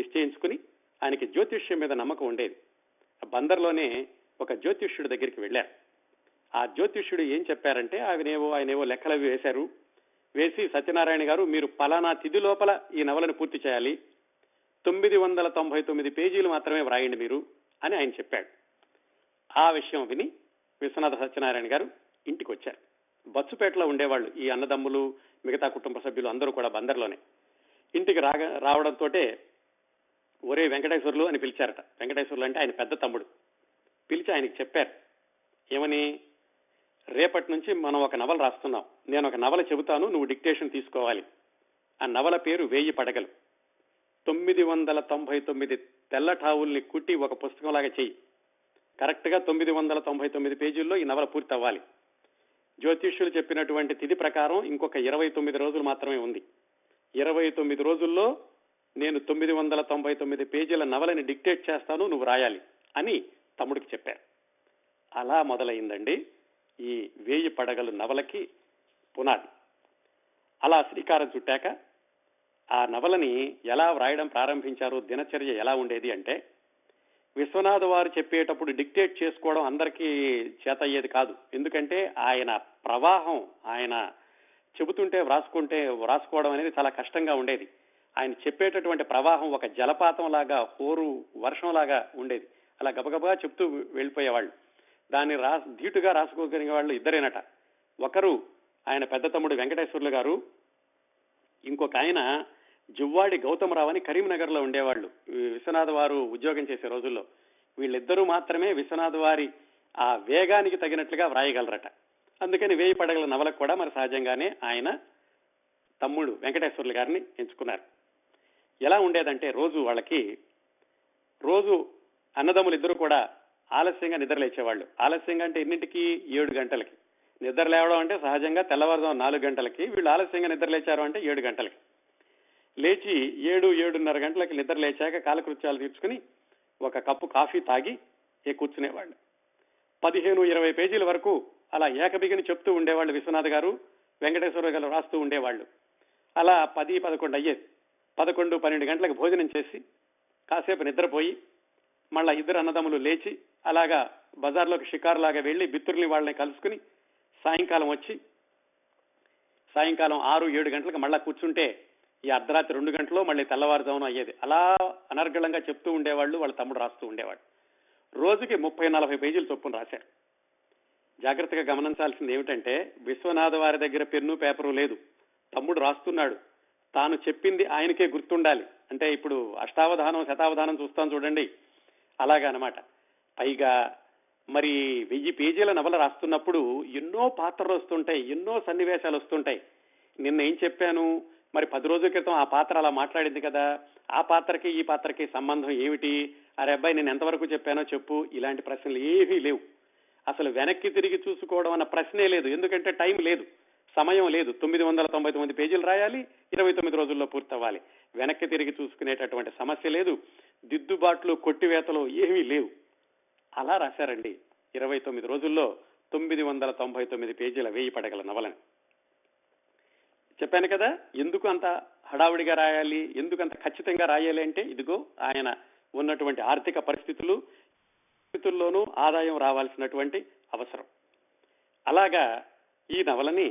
నిశ్చయించుకుని ఆయనకి జ్యోతిష్యం మీద నమ్మకం ఉండేది. బందర్లోనే ఒక జ్యోతిష్యుడి దగ్గరికి వెళ్ళారు. ఆ జ్యోతిష్యుడు ఏం చెప్పారంటే, ఆయనేవో ఆయనేవో లెక్కలవి వేశారు. వేసి, సత్యనారాయణ గారు మీరు పలానా తిథి లోపల ఈ నవలను పూర్తి చేయాలి, తొమ్మిది వందల తొంభై తొమ్మిది పేజీలు మాత్రమే వ్రాయండి మీరు అని ఆయన చెప్పాడు. ఆ విషయం విని విశ్వనాథ సత్యనారాయణ గారు ఇంటికి వచ్చారు. బచ్చుపేటలో ఉండేవాళ్ళు ఈ అన్నదమ్ములు, మిగతా కుటుంబ సభ్యులు అందరూ కూడా బందర్లోనే. ఇంటికి రాగా రావడంతో ఒరే వెంకటేశ్వర్లు అని పిలిచారట. వెంకటేశ్వర్లు అంటే ఆయన పెద్ద తమ్ముడు. పిలిచి ఆయనకి చెప్పారు, ఏమని? రేపటి నుంచి మనం ఒక నవల రాస్తున్నాం, నేను ఒక నవల చెబుతాను, నువ్వు డిక్టేషన్ తీసుకోవాలి. ఆ నవల పేరు వేయి పడగలు. తొమ్మిది వందల తొంభై తొమ్మిది తెల్లఠావుల్ని కుట్టి ఒక పుస్తకంలాగా చెయ్యి. కరెక్ట్గా తొమ్మిది వందల తొంభై తొమ్మిది పేజీల్లో ఈ నవల పూర్తి అవ్వాలి. జ్యోతిష్యులు చెప్పినటువంటి తిథి ప్రకారం ఇంకొక ఇరవై తొమ్మిది రోజులు మాత్రమే ఉంది. ఇరవై తొమ్మిది రోజుల్లో నేను తొమ్మిది వందల తొంభై తొమ్మిది పేజీల నవలని డిక్టేట్ చేస్తాను, నువ్వు రాయాలి అని తమ్ముడికి చెప్పారు. అలా మొదలైందండి ఈ వేయి పడగలు నవలకి పునాది. అలా శ్రీకారం చుట్టాక ఆ నవలని ఎలా వ్రాయడం ప్రారంభించారు, దినచర్య ఎలా ఉండేది అంటే, విశ్వనాథ వారు చెప్పేటప్పుడు డిక్టేట్ చేసుకోవడం అందరికీ చేత అయ్యేది కాదు. ఎందుకంటే ఆయన ప్రవాహం, ఆయన చెబుతుంటే వ్రాసుకుంటే వ్రాసుకోవడం అనేది చాలా కష్టంగా ఉండేది. ఆయన చెప్పేటటువంటి ప్రవాహం ఒక జలపాతం లాగా, హోరు వర్షంలాగా ఉండేది. అలా గబగబగా చెప్తూ వెళ్ళిపోయేవాళ్ళు. దాన్ని రా ధీటుగా రాసుకోగలిగే వాళ్ళు ఇద్దరేనట. ఒకరు ఆయన పెద్ద తమ్ముడు వెంకటేశ్వర్లు గారు, ఇంకొక ఆయన జువ్వాడి గౌతమరావు అని కరీంనగర్లో ఉండేవాళ్ళు విశ్వనాథ్ వారు ఉద్యోగం చేసే రోజుల్లో. వీళ్ళిద్దరూ మాత్రమే విశ్వనాథ్ వారి ఆ వేగానికి తగినట్లుగా వ్రాయగలరట. అందుకని వేయి పడగల నవలకు కూడా మరి సహజంగానే ఆయన తమ్ముడు వెంకటేశ్వర్లు గారిని ఎంచుకున్నారు. ఎలా ఉండేదంటే రోజు వాళ్ళకి రోజు అన్నదమ్ములు ఇద్దరు కూడా ఆలస్యంగా నిద్రలేచేవాళ్ళు. ఆలస్యంగా అంటే ఎన్నింటికి? ఏడు గంటలకి. నిద్ర లేవడం అంటే సహజంగా తెల్లవారుజాము నాలుగు గంటలకి. వీళ్ళు ఆలస్యంగా నిద్ర లేచారు అంటే ఏడు గంటలకి లేచి ఏడు ఏడున్నర గంటలకి నిద్ర లేచాక కాలకృత్యాలు తీర్చుకుని ఒక కప్పు కాఫీ తాగి ఏ కూర్చునేవాళ్ళు. పదిహేను ఇరవై పేజీల వరకు అలా ఏకబిగిని చెప్తూ ఉండేవాళ్ళు. విశ్వనాథ్ గారు వెంకటేశ్వరరావు గారు రాస్తూ ఉండేవాళ్ళు. అలా పది పదకొండు అయ్యేది. పదకొండు పన్నెండు గంటలకు భోజనం చేసి కాసేపు నిద్రపోయి మళ్ళా ఇద్దరు అన్నదమ్ములు లేచి అలాగా బజార్లోకి షికారులాగా వెళ్లి మిత్రుల్ని వాళ్ళని కలుసుకుని సాయంకాలం వచ్చి సాయంకాలం ఆరు ఏడు గంటలకు మళ్ళా కూర్చుంటే ఈ అర్ధరాత్రి రెండు గంటలు మళ్ళీ తెల్లవారుజామున అయ్యేది. అలా అనర్గళంగా చెప్తూ ఉండేవాళ్ళు. వాళ్ళ తమ్ముడు రాస్తూ ఉండేవాడు. రోజుకి ముప్పై నలభై పేజీలు చొప్పున రాశారు. జాగ్రత్తగా గమనించాల్సింది ఏమిటంటే విశ్వనాథ వారి దగ్గర పెన్ను పేపరు లేదు. తమ్ముడు రాస్తున్నాడు, తాను చెప్పింది ఆయనకే గుర్తుండాలి. అంటే ఇప్పుడు అష్టావధానం శతావధానం చూస్తాను చూడండి, అలాగా అనమాట. పైగా మరి వెయ్యి పేజీల నవల రాస్తున్నప్పుడు ఎన్నో పాత్రలు వస్తుంటాయి, ఎన్నో సన్నివేశాలు వస్తుంటాయి. నిన్న ఏం చెప్పాను, మరి పది రోజుల క్రితం ఆ పాత్ర అలా మాట్లాడింది కదా, ఆ పాత్రకి ఈ పాత్రకి సంబంధం ఏమిటి, అరే అబ్బాయి నేను ఎంతవరకు చెప్పానో చెప్పు, ఇలాంటి ప్రశ్నలు ఏమీ లేవు. అసలు వెనక్కి తిరిగి చూసుకోవడం అన్న ప్రశ్నే లేదు. ఎందుకంటే టైం లేదు, సమయం లేదు. తొమ్మిది వందల తొంభై తొమ్మిది పేజీలు రాయాలి, ఇరవై తొమ్మిది రోజుల్లో పూర్తవ్వాలి. వెనక్కి తిరిగి చూసుకునేటటువంటి సమస్య లేదు, దిద్దుబాట్లు కొట్టివేతలు ఏమీ లేవు. అలా రాశారండి ఇరవై తొమ్మిది రోజుల్లో తొమ్మిది వందల తొంభై తొమ్మిది పేజీల వేయి పడగల నవలని. చెప్పాను కదా ఎందుకు అంత హడావుడిగా రాయాలి, ఎందుకు అంత ఖచ్చితంగా రాయాలి అంటే ఇదిగో ఆయన ఉన్నటువంటి ఆర్థిక పరిస్థితులు, పరిస్థితుల్లోనూ ఆదాయం రావాల్సినటువంటి అవసరం. అలాగా ఈ నవలని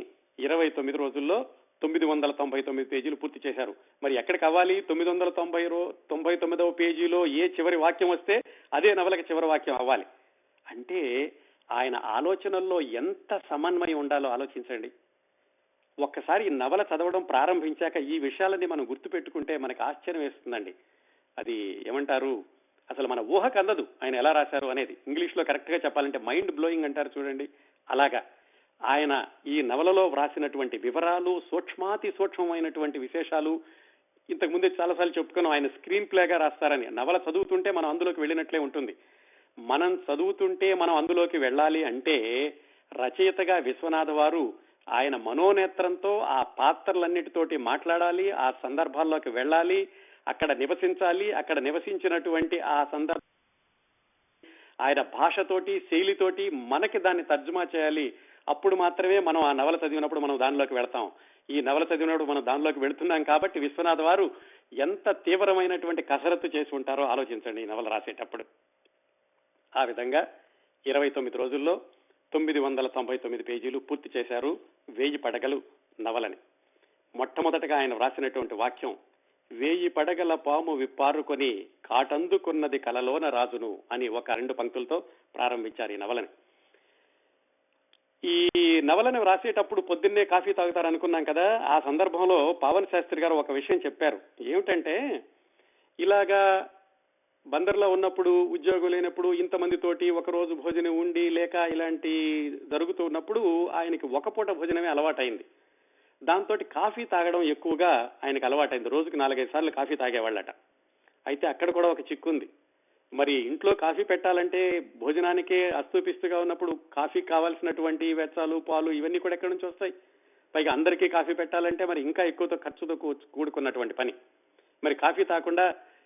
ఇరవై తొమ్మిది రోజుల్లో తొమ్మిది వందల తొంభై తొమ్మిది పేజీలు పూర్తి చేశారు. మరి ఎక్కడికి అవ్వాలి? తొమ్మిది వందల తొంభై రో తొంభై తొమ్మిదవ పేజీలో ఏ చివరి వాక్యం వస్తే అదే నవలకి చివరి వాక్యం అవ్వాలి. అంటే ఆయన ఆలోచనల్లో ఎంత సమన్వయం ఉండాలో ఆలోచించండి. ఒక్కసారి నవల చదవడం ప్రారంభించాక ఈ విషయాలని మనం గుర్తుపెట్టుకుంటే మనకు ఆశ్చర్యం వేస్తుందండి. అది ఏమంటారు, అసలు మన ఊహకు అందదు ఆయన ఎలా రాశారు అనేది. ఇంగ్లీష్లో కరెక్ట్గా చెప్పాలంటే మైండ్ బ్లోయింగ్ అంటారు చూడండి. అలాగా ఆయన ఈ నవలలో వ్రాసినటువంటి వివరాలు, సూక్ష్మాతి సూక్ష్మమైనటువంటి విశేషాలు. ఇంతకుముందే చాలాసార్లు చెప్పుకున్నాం ఆయన స్క్రీన్ ప్లేగా రాస్తారని. నవల చదువుతుంటే మనం అందులోకి వెళ్ళినట్లే ఉంటుంది. మనం చదువుతుంటే మనం అందులోకి వెళ్ళాలి అంటే రచయితగా విశ్వనాథ వారు ఆయన మనోనేత్రంతో ఆ పాత్రలన్నిటితోటి మాట్లాడాలి, ఆ సందర్భాల్లోకి వెళ్ళాలి, అక్కడ నివసించాలి, అక్కడ నివసించినటువంటి ఆ సందర్భ ఆయన భాషతోటి శైలితోటి మనకి దాన్ని తర్జుమా చేయాలి. అప్పుడు మాత్రమే మనం ఆ నవల చదివినప్పుడు మనం దానిలోకి వెళ్తాం. ఈ నవల చదివినప్పుడు మనం దానిలోకి వెళుతున్నాం కాబట్టి విశ్వనాథ వారు ఎంత తీవ్రమైనటువంటి కసరత్తు చేసి ఉంటారో ఆలోచించండి ఈ నవల రాసేటప్పుడు. ఆ విధంగా ఇరవై తొమ్మిది రోజుల్లో తొమ్మిది వందల తొంభై తొమ్మిది పేజీలు పూర్తి చేశారు వేయి పడగలు నవలని. మొట్టమొదటగా ఆయన వ్రాసినటువంటి వాక్యం వేయి పడగల పాము విప్పారుకొని కాటందుకున్నది కలలోన రాజును అని ఒక రెండు పంక్తులతో ప్రారంభించారు ఈ నవలని. ఈ నవలను రాసేటప్పుడు పొద్దున్నే కాఫీ తాగుతారనుకున్నాం కదా, ఆ సందర్భంలో పవన శాస్త్రి గారు ఒక విషయం చెప్పారు. ఏమిటంటే ఇలాగా బందర్లో ఉన్నప్పుడు ఉద్యోగం లేనప్పుడు ఇంతమందితోటి ఒకరోజు భోజనం ఉండి లేక ఇలాంటి జరుగుతూ ఉన్నప్పుడు ఆయనకి ఒక పూట భోజనమే అలవాటైంది. దాంతో కాఫీ తాగడం ఎక్కువగా ఆయనకు అలవాటైంది. రోజుకి నాలుగైదు సార్లు కాఫీ తాగేవాళ్ళట. అయితే అక్కడ కూడా ఒక చిక్కుంది. మరి ఇంట్లో కాఫీ పెట్టాలంటే భోజనానికే అస్తూపిస్తుగా ఉన్నప్పుడు కాఫీ కావాల్సినటువంటి వెచ్చాలు పాలు ఇవన్నీ కూడా ఎక్కడి నుంచి వస్తాయి? పైగా అందరికీ కాఫీ పెట్టాలంటే మరి ఇంకా ఎక్కువతో ఖర్చుతో కూడుకున్నటువంటి పని. మరి కాఫీ తాకుండా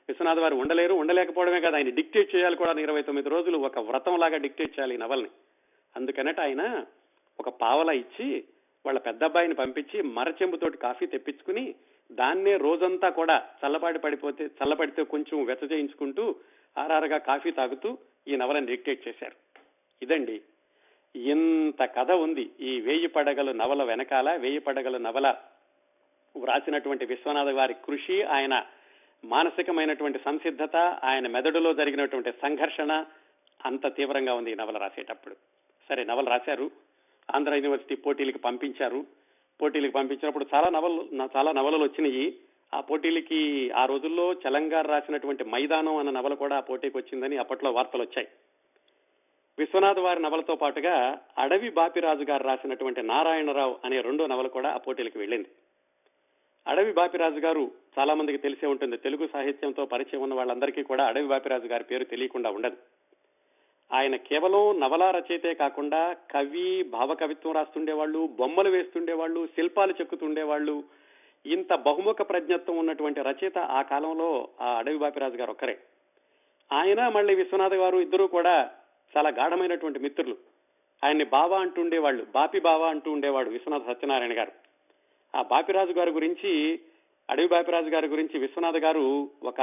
విశ్వనాథ వారు ఉండలేరు. ఉండలేకపోవడమే కదా ఆయన డిక్టేట్ చేయాలి కూడా. ఇరవై తొమ్మిది రోజులు ఒక వ్రతం లాగా డిక్టేట్ చేయాలి ఈ నవల్ని. అందుకనట ఆయన ఒక పావలా ఇచ్చి వాళ్ళ పెద్ద అబ్బాయిని పంపించి మరచెంబుతోటి కాఫీ తెప్పించుకుని దాన్నే రోజంతా కూడా చల్లపాటి పడిపోతే చల్లపడితే కొంచెం వెచ్చ చేయించుకుంటూ ఆరారుగా కాఫీ తాగుతూ ఈ నవలను డిక్టేట్ చేశారు. ఇదండి ఇంత కథ ఉంది ఈ వేయి పడగలు నవల వెనకాల. వేయి పడగలు నవల వ్రాసినటువంటి విశ్వనాథ వారి కృషి, ఆయన మానసికమైనటువంటి సంసిద్ధత, ఆయన మెదడులో జరిగినటువంటి సంఘర్షణ అంత తీవ్రంగా ఉంది ఈ నవల రాసేటప్పుడు. సరే, నవలు రాశారు, ఆంధ్ర యూనివర్సిటీ పోటీలకు పంపించారు. పోటీలకు పంపించినప్పుడు చాలా నవలు చాలా నవలలు వచ్చినాయి ఆ పోటీలకి. ఆ రోజుల్లో చలంగారు రాసినటువంటి మైదానం అన్న నవల కూడా ఆ పోటీకి వచ్చిందని అప్పట్లో వార్తలు వచ్చాయి. విశ్వనాథ వారి నవలతో పాటుగా అడవి బాపిరాజు గారు రాసినటువంటి నారాయణరావు అనే రెండో నవల కూడా ఆ పోటీలకు వెళ్ళింది. అడవి బాపిరాజు గారు చాలా మందికి తెలిసే ఉంటుంది. తెలుగు సాహిత్యంతో పరిచయం ఉన్న వాళ్ళందరికీ కూడా అడవి బాపిరాజు గారి పేరు తెలియకుండా ఉండదు. ఆయన కేవలం నవలా రచయితే కాకుండా కవి, భావ కవిత్వం రాస్తుండేవాళ్ళు, బొమ్మలు వేస్తుండేవాళ్ళు, శిల్పాలు చెక్కుతుండేవాళ్ళు. ఇంత బహుముఖ ప్రజ్ఞత్వం ఉన్నటువంటి రచయిత ఆ కాలంలో ఆ అడవి బాపిరాజు గారు ఒక్కరే. ఆయన మళ్ళీ విశ్వనాథ గారు ఇద్దరూ కూడా చాలా గాఢమైనటువంటి మిత్రులు. ఆయన్ని బావా అంటూ ఉండేవాళ్ళు, బాపి బావా అంటూ ఉండేవాడు విశ్వనాథ సత్యనారాయణ గారు. ఆ బాపిరాజు గారి గురించి, అడవి బాపిరాజు గారి గురించి విశ్వనాథ గారు ఒక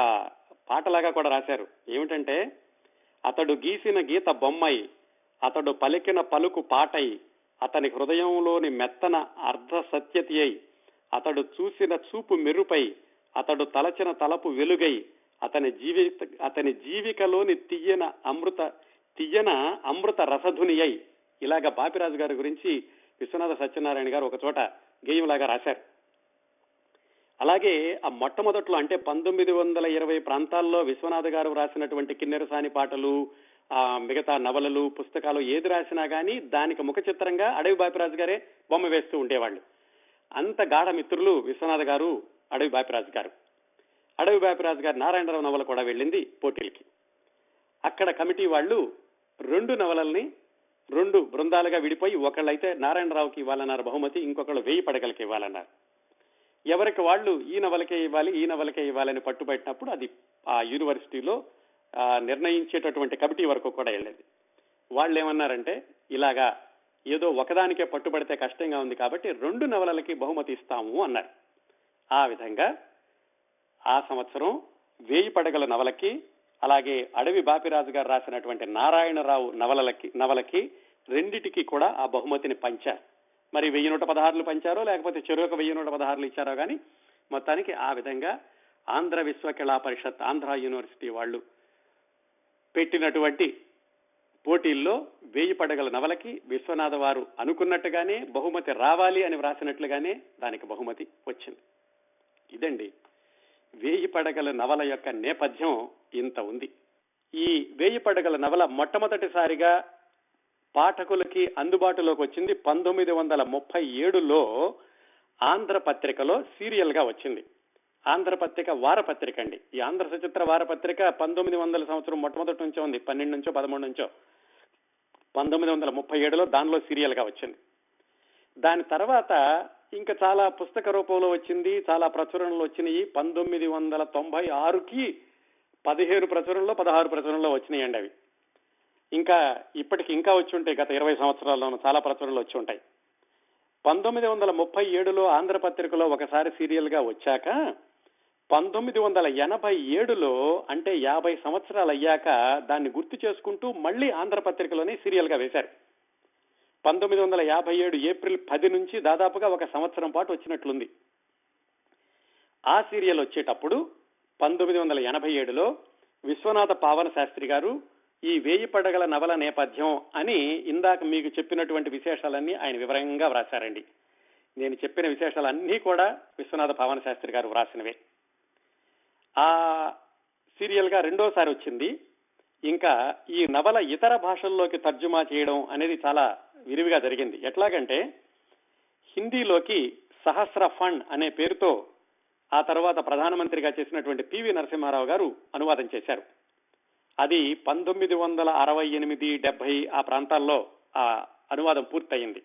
పాటలాగా కూడా రాశారు. ఏమిటంటే, అతడు గీసిన గీత బొమ్మై, అతడు పలికిన పలుకు పాటై, అతని హృదయంలోని మెత్తన అర్ధ సత్యతి అయి, అతడు చూసిన చూపు మెరుపై, అతడు తలచిన తలపు వెలుగై, అతని జీవిత అతని జీవికలోని తియ్యన అమృత తియ్యన అమృత రసధుని అయి. ఇలాగ బాపిరాజు గారి గురించి విశ్వనాథ సత్యనారాయణ గారు ఒక చోట గేయంలాగా రాశారు. అలాగే ఆ మొట్టమొదట్లో అంటే పంతొమ్మిది వందల ఇరవై ప్రాంతాల్లో విశ్వనాథ గారు రాసినటువంటి కిన్నెరసాని పాటలు, ఆ మిగతా నవలలు, పుస్తకాలు ఏది రాసినా గానీ దానికి ముఖ చిత్రంగా అడవి బాపిరాజు గారే బొమ్మ వేస్తూ ఉండేవాళ్ళు. అంత గాఢ మిత్రులు విశ్వనాథ గారు, అడవి బాపిరాజు గారు. అడవి బాపిరాజు గారు నారాయణరావు నవల కూడా వెళ్ళింది పోటీలకి. అక్కడ కమిటీ వాళ్ళు రెండు నవలల్ని రెండు బృందాలుగా విడిపోయి, ఒకళ్ళైతే నారాయణరావుకి ఇవ్వాలన్నారు బహుమతి, ఇంకొకళ్ళు వేయి పడగలకి ఇవ్వాలన్నారు. ఎవరికి వాళ్ళు ఈ నవలకే ఇవ్వాలి, ఈ నవలకే ఇవ్వాలని పట్టుబట్టినప్పుడు అది ఆ యూనివర్సిటీలో నిర్ణయించేటటువంటి కమిటీ వరకు కూడా వెళ్ళేది. వాళ్ళు ఏమన్నారంటే, ఇలాగా ఏదో ఒకదానికే పట్టుబడితే కష్టంగా ఉంది కాబట్టి రెండు నవలలకి బహుమతి ఇస్తాము అన్నారు. ఆ విధంగా ఆ సంవత్సరం వేయి పడగల నవలకి, అలాగే అడవి బాపిరాజు గారు రాసినటువంటి నారాయణరావు నవలలకి నవలకి రెండిటికి కూడా ఆ బహుమతిని పంచారు. మరి వెయ్యి నూట పదహారులు పంచారో లేకపోతే చెరొక వెయ్యి నూట పదహారులు ఇచ్చారో కానీ మొత్తానికి ఆ విధంగా ఆంధ్ర విశ్వకళా పరిషత్, ఆంధ్ర యూనివర్సిటీ వాళ్ళు పెట్టినటువంటి పోటీల్లో వేయి పడగల నవలకి విశ్వనాథ వారు అనుకున్నట్టుగానే బహుమతి రావాలి అని వ్రాసినట్లుగానే దానికి బహుమతి వచ్చింది. ఇదండి వేయి పడగల నవల యొక్క నేపథ్యం ఇంత ఉంది. ఈ వేయి పడగల నవల మొట్టమొదటిసారిగా పాఠకులకి అందుబాటులోకి వచ్చింది పంతొమ్మిది వందల ముప్పై ఏడులో ఆంధ్రపత్రికలో సీరియల్ గా వచ్చింది. ఆంధ్రపత్రిక వారపత్రిక అండి. ఈ ఆంధ్ర సచిత్ర వారపత్రిక పంతొమ్మిది వందల సంవత్సరం మొట్టమొదటి నుంచో ఉంది, పన్నెండు నుంచో పదమూడు నుంచో. పంతొమ్మిది వందల ముప్పై ఏడులో దానిలో సీరియల్ గా వచ్చింది. దాని తర్వాత ఇంకా చాలా పుస్తక రూపంలో వచ్చింది, చాలా ప్రచురణలు వచ్చినాయి. పంతొమ్మిది వందల తొంభై ఆరుకి పదిహేను ప్రచురణలో పదహారు ప్రచురణలో వచ్చినాయండి అవి. ఇంకా ఇప్పటికి ఇంకా వచ్చి ఉంటాయి, గత ఇరవై సంవత్సరాల్లోనూ చాలా ప్రచురణలు వచ్చి ఉంటాయి. పంతొమ్మిది వందల ముప్పై ఏడులో ఆంధ్రపత్రికలో ఒకసారి సీరియల్ గా వచ్చాక పంతొమ్మిది వందల ఎనభై ఏడులో అంటే యాభై సంవత్సరాలు అయ్యాక దాన్ని గుర్తు చేసుకుంటూ మళ్లీ ఆంధ్రపత్రికలోనే సీరియల్ గా వేశారు. పంతొమ్మిది వందల యాభై ఏడు ఏప్రిల్ పది నుంచి దాదాపుగా ఒక సంవత్సరం పాటు వచ్చినట్లుంది. ఆ సీరియల్ వచ్చేటప్పుడు పంతొమ్మిది వందల ఎనభై ఏడులో విశ్వనాథ పవన శాస్త్రి గారు ఈ వేయి పడగల నవల నేపథ్యం అని ఇందాక మీకు చెప్పినటువంటి విశేషాలన్నీ ఆయన వివరంగా వ్రాశారండి. నేను చెప్పిన విశేషాలన్నీ కూడా విశ్వనాథ పవన శాస్త్రి గారు వ్రాసినవే. ఆ సీరియల్ గా రెండోసారి వచ్చింది. ఇంకా ఈ నవల ఇతర భాషల్లోకి తర్జుమా చేయడం అనేది చాలా విరివిగా జరిగింది. ఎట్లాగంటే, హిందీలోకి సహస్ర ఫండ్ అనే పేరుతో ఆ తర్వాత ప్రధానమంత్రిగా చేసినటువంటి పివి నరసింహారావు గారు అనువాదం చేశారు. అది పంతొమ్మిది వందల అరవై ఎనిమిది డెబ్బై ఆ ప్రాంతాల్లో ఆ అనువాదం పూర్తయింది.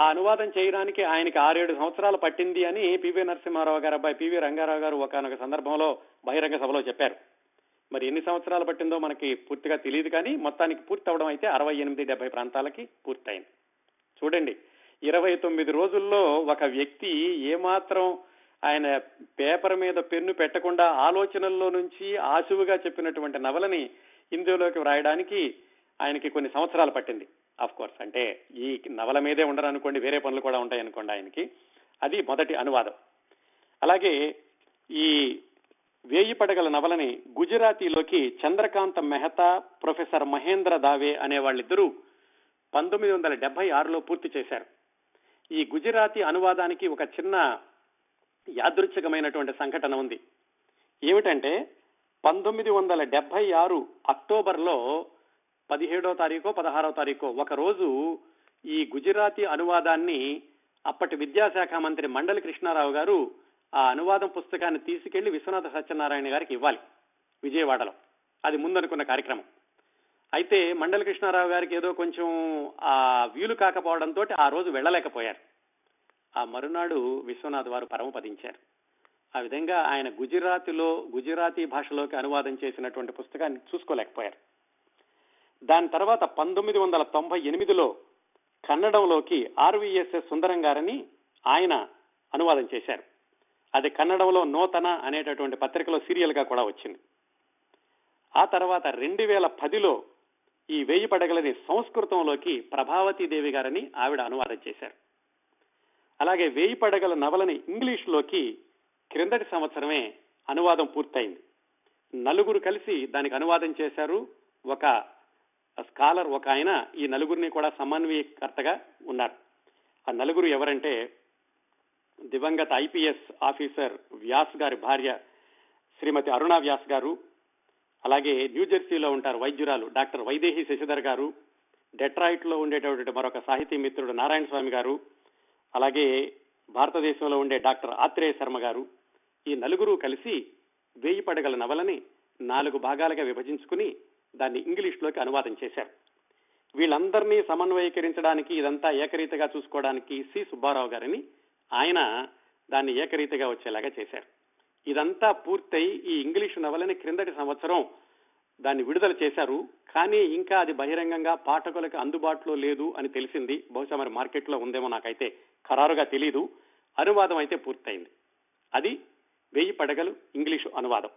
ఆ అనువాదం చేయడానికి ఆయనకి ఆరేడు సంవత్సరాలు పట్టింది అని పివి నరసింహారావు గారు అబ్బాయి పివీ రంగారావు గారు ఒకానొక సందర్భంలో బహిరంగ సభలో చెప్పారు. మరి ఎన్ని సంవత్సరాలు పట్టిందో మనకి పూర్తిగా తెలియదు, కానీ మొత్తానికి పూర్తి అవడం అయితే అరవై ఎనిమిది డెబ్బై ప్రాంతాలకి పూర్తయింది. చూడండి, ఇరవై తొమ్మిది రోజుల్లో ఒక వ్యక్తి ఏమాత్రం ఆయన పేపర్ మీద పెన్ను పెట్టకుండా ఆలోచనల్లో నుంచి ఆశువుగా చెప్పినటువంటి నవలని ఇందులోకి వ్రాయడానికి ఆయనకి కొన్ని సంవత్సరాలు పట్టింది. ఆఫ్ కోర్స్ అంటే ఈ నవల మీదే ఉండరనుకోండి, వేరే పనులు కూడా ఉంటాయనుకోండి ఆయనకి. అది మొదటి అనువాదం. అలాగే ఈ వేయి పడగల నవలని గుజరాతీలోకి చంద్రకాంత మెహతా, ప్రొఫెసర్ మహేంద్ర దావే అనే వాళ్ళిద్దరూ పంతొమ్మిది వందల డెబ్బై ఆరులో పూర్తి చేశారు. ఈ గుజరాతీ అనువాదానికి ఒక చిన్న యాదృచ్ఛికమైనటువంటి సంఘటన ఉంది. ఏమిటంటే, పంతొమ్మిది వందల డెబ్బై ఆరు అక్టోబర్లో పదిహేడో తారీఖో పదహారో తారీఖో ఒకరోజు ఈ గుజరాతీ అనువాదాన్ని అప్పటి విద్యాశాఖ మంత్రి మండలి కృష్ణారావు గారు ఆ అనువాదం పుస్తకాన్ని తీసుకెళ్లి విశ్వనాథ సత్యనారాయణ గారికి ఇవ్వాలి విజయవాడలో. అది ముందనుకున్న కార్యక్రమం. అయితే మండలి కృష్ణారావు గారికి ఏదో కొంచెం ఆ వీలు కాకపోవడంతో ఆ రోజు వెళ్ళలేకపోయారు. ఆ మరునాడు విశ్వనాథ్ వారు పరమపదించారు. ఆ విధంగా ఆయన గుజరాతీలో గుజరాతీ భాషలోకి అనువాదం చేసినటువంటి పుస్తకాన్ని చూసుకోలేకపోయారు. దాని తర్వాత పంతొమ్మిది వందల తొంభై ఎనిమిదిలో కన్నడంలోకి ఆర్ విఎస్ఎస్ సుందరం గారని ఆయన అనువాదం చేశారు. అది కన్నడంలో నూతన అనేటటువంటి పత్రికలో సీరియల్ గా కూడా వచ్చింది. ఆ తర్వాత రెండు వేల పదిలో ఈ వేయి పడగలని సంస్కృతంలోకి ప్రభావతీ దేవి గారని ఆవిడ అనువాదం చేశారు. అలాగే వేయి పడగల నవలని ఇంగ్లీష్లోకి క్రిందటి సంవత్సరమే అనువాదం పూర్తయింది. నలుగురు కలిసి దానికి అనువాదం చేశారు. ఒక స్కాలర్ ఒక ఆయన, ఈ నలుగురిని కూడా సమన్వయకర్తగా ఉన్నారు. ఆ నలుగురు ఎవరంటే దివంగత ఐపీఎస్ ఆఫీసర్ వ్యాస్ గారి భార్య శ్రీమతి అరుణా వ్యాస్ గారు, అలాగే న్యూజెర్సీలో ఉంటారు వైద్యురాలు డాక్టర్ వైదేహి శశిధర్ గారు, డెట్రాయిట్ లో ఉండేటటువంటి మరొక సాహితీ మిత్రుడు నారాయణ స్వామి గారు, అలాగే భారతదేశంలో ఉండే డాక్టర్ ఆత్రేయ శర్మ గారు. ఈ నలుగురు కలిసి వేయి పడగల నవలని నాలుగు భాగాలుగా విభజించుకుని దాన్ని ఇంగ్లీష్లోకి అనువాదం చేశారు. వీళ్ళందరినీ సమన్వయీకరించడానికి, ఇదంతా ఏకరీతిగా చూసుకోవడానికి సి సుబ్బారావు గారిని ఆయన దాన్ని ఏకరీతిగా వచ్చేలాగా చేశారు. ఇదంతా పూర్తయి ఈ ఇంగ్లీష్ నవలని క్రిందటి సంవత్సరం దాన్ని విడుదల చేశారు. కానీ ఇంకా అది బహిరంగంగా పాఠకులకు అందుబాటులో లేదు అని తెలిసింది. బహుశా మరి మార్కెట్లో ఉందేమో, నాకైతే ఖరారుగా తెలీదు. అనువాదం అయితే పూర్తయింది. అది వేయి పడగలు ఇంగ్లీషు అనువాదం.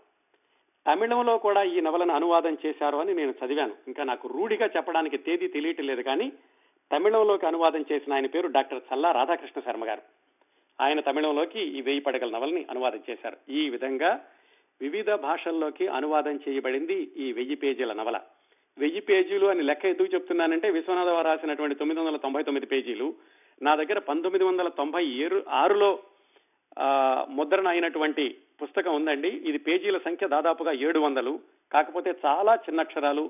తమిళంలో కూడా ఈ నవలను అనువాదం చేశారు అని నేను చదివాను. ఇంకా నాకు రూఢిగా చెప్పడానికి తేదీ తెలియట్లేదు, కానీ తమిళంలోకి అనువాదం చేసిన ఆయన పేరు డాక్టర్ సల్లారాధాకృష్ణ శర్మ గారు. ఆయన తమిళంలోకి ఈ వేయి పడగల నవలని అనువాదం చేశారు. ఈ విధంగా వివిధ భాషల్లోకి అనువాదం చేయబడింది ఈ వెయ్యి పేజీల నవల. వెయ్యి పేజీలు అని లెక్క ఎందుకు చెప్తున్నానంటే, విశ్వనాథ వారు రాసినటువంటి తొమ్మిది వందల తొంభై తొమ్మిది పేజీలు నా దగ్గర పంతొమ్మిది వందల తొంభై ఆరులో ముద్రణ అయినటువంటి పుస్తకం ఉందండి. ఇది పేజీల సంఖ్య దాదాపుగా ఏడు వందలు. కాకపోతే చాలా చిన్నక్షరాలు,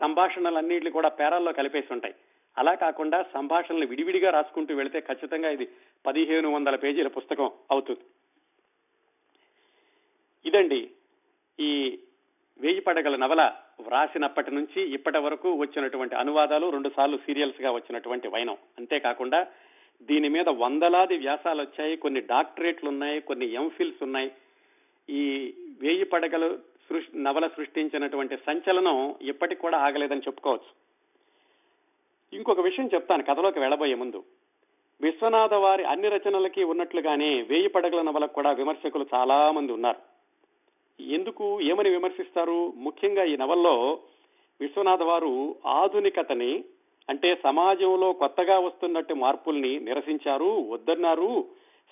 సంభాషణలన్నింటినీ కూడా పేరాల్లో కలిపేసి ఉంటాయి. అలా కాకుండా సంభాషణలు విడివిడిగా రాసుకుంటూ వెళితే ఖచ్చితంగా ఇది పదిహేను వందల పేజీల పుస్తకం అవుతుంది. ఇదండి ఈ వేయి పడగల నవల వ్రాసినప్పటి నుంచి ఇప్పటి వరకు వచ్చినటువంటి అనువాదాలు, రెండు సార్లు సీరియల్స్ గా వచ్చినటువంటి వైనం. అంతేకాకుండా దీని మీద వందలాది వ్యాసాలు వచ్చాయి. కొన్ని డాక్టరేట్లు ఉన్నాయి, కొన్ని ఎంఫిల్స్ ఉన్నాయి. ఈ వేయి పడగలు సృష్టి నవల సృష్టించినటువంటి సంచలనం ఇప్పటికి కూడా ఆగలేదని చెప్పుకోవచ్చు. ఇంకొక విషయం చెప్తాను కథలోకి వెళ్ళబోయే ముందు. విశ్వనాథ వారి అన్ని రచనలకి ఉన్నట్లుగానే వేయి పడగల నవలకు కూడా విమర్శకులు చాలా మంది ఉన్నారు. ఎందుకు, ఏమని విమర్శిస్తారు? ముఖ్యంగా ఈ నవల్లో విశ్వనాథ వారు ఆధునికతని, అంటే సమాజంలో కొత్తగా వస్తున్నట్టు మార్పుల్ని నిరసించారు, వద్దన్నారు.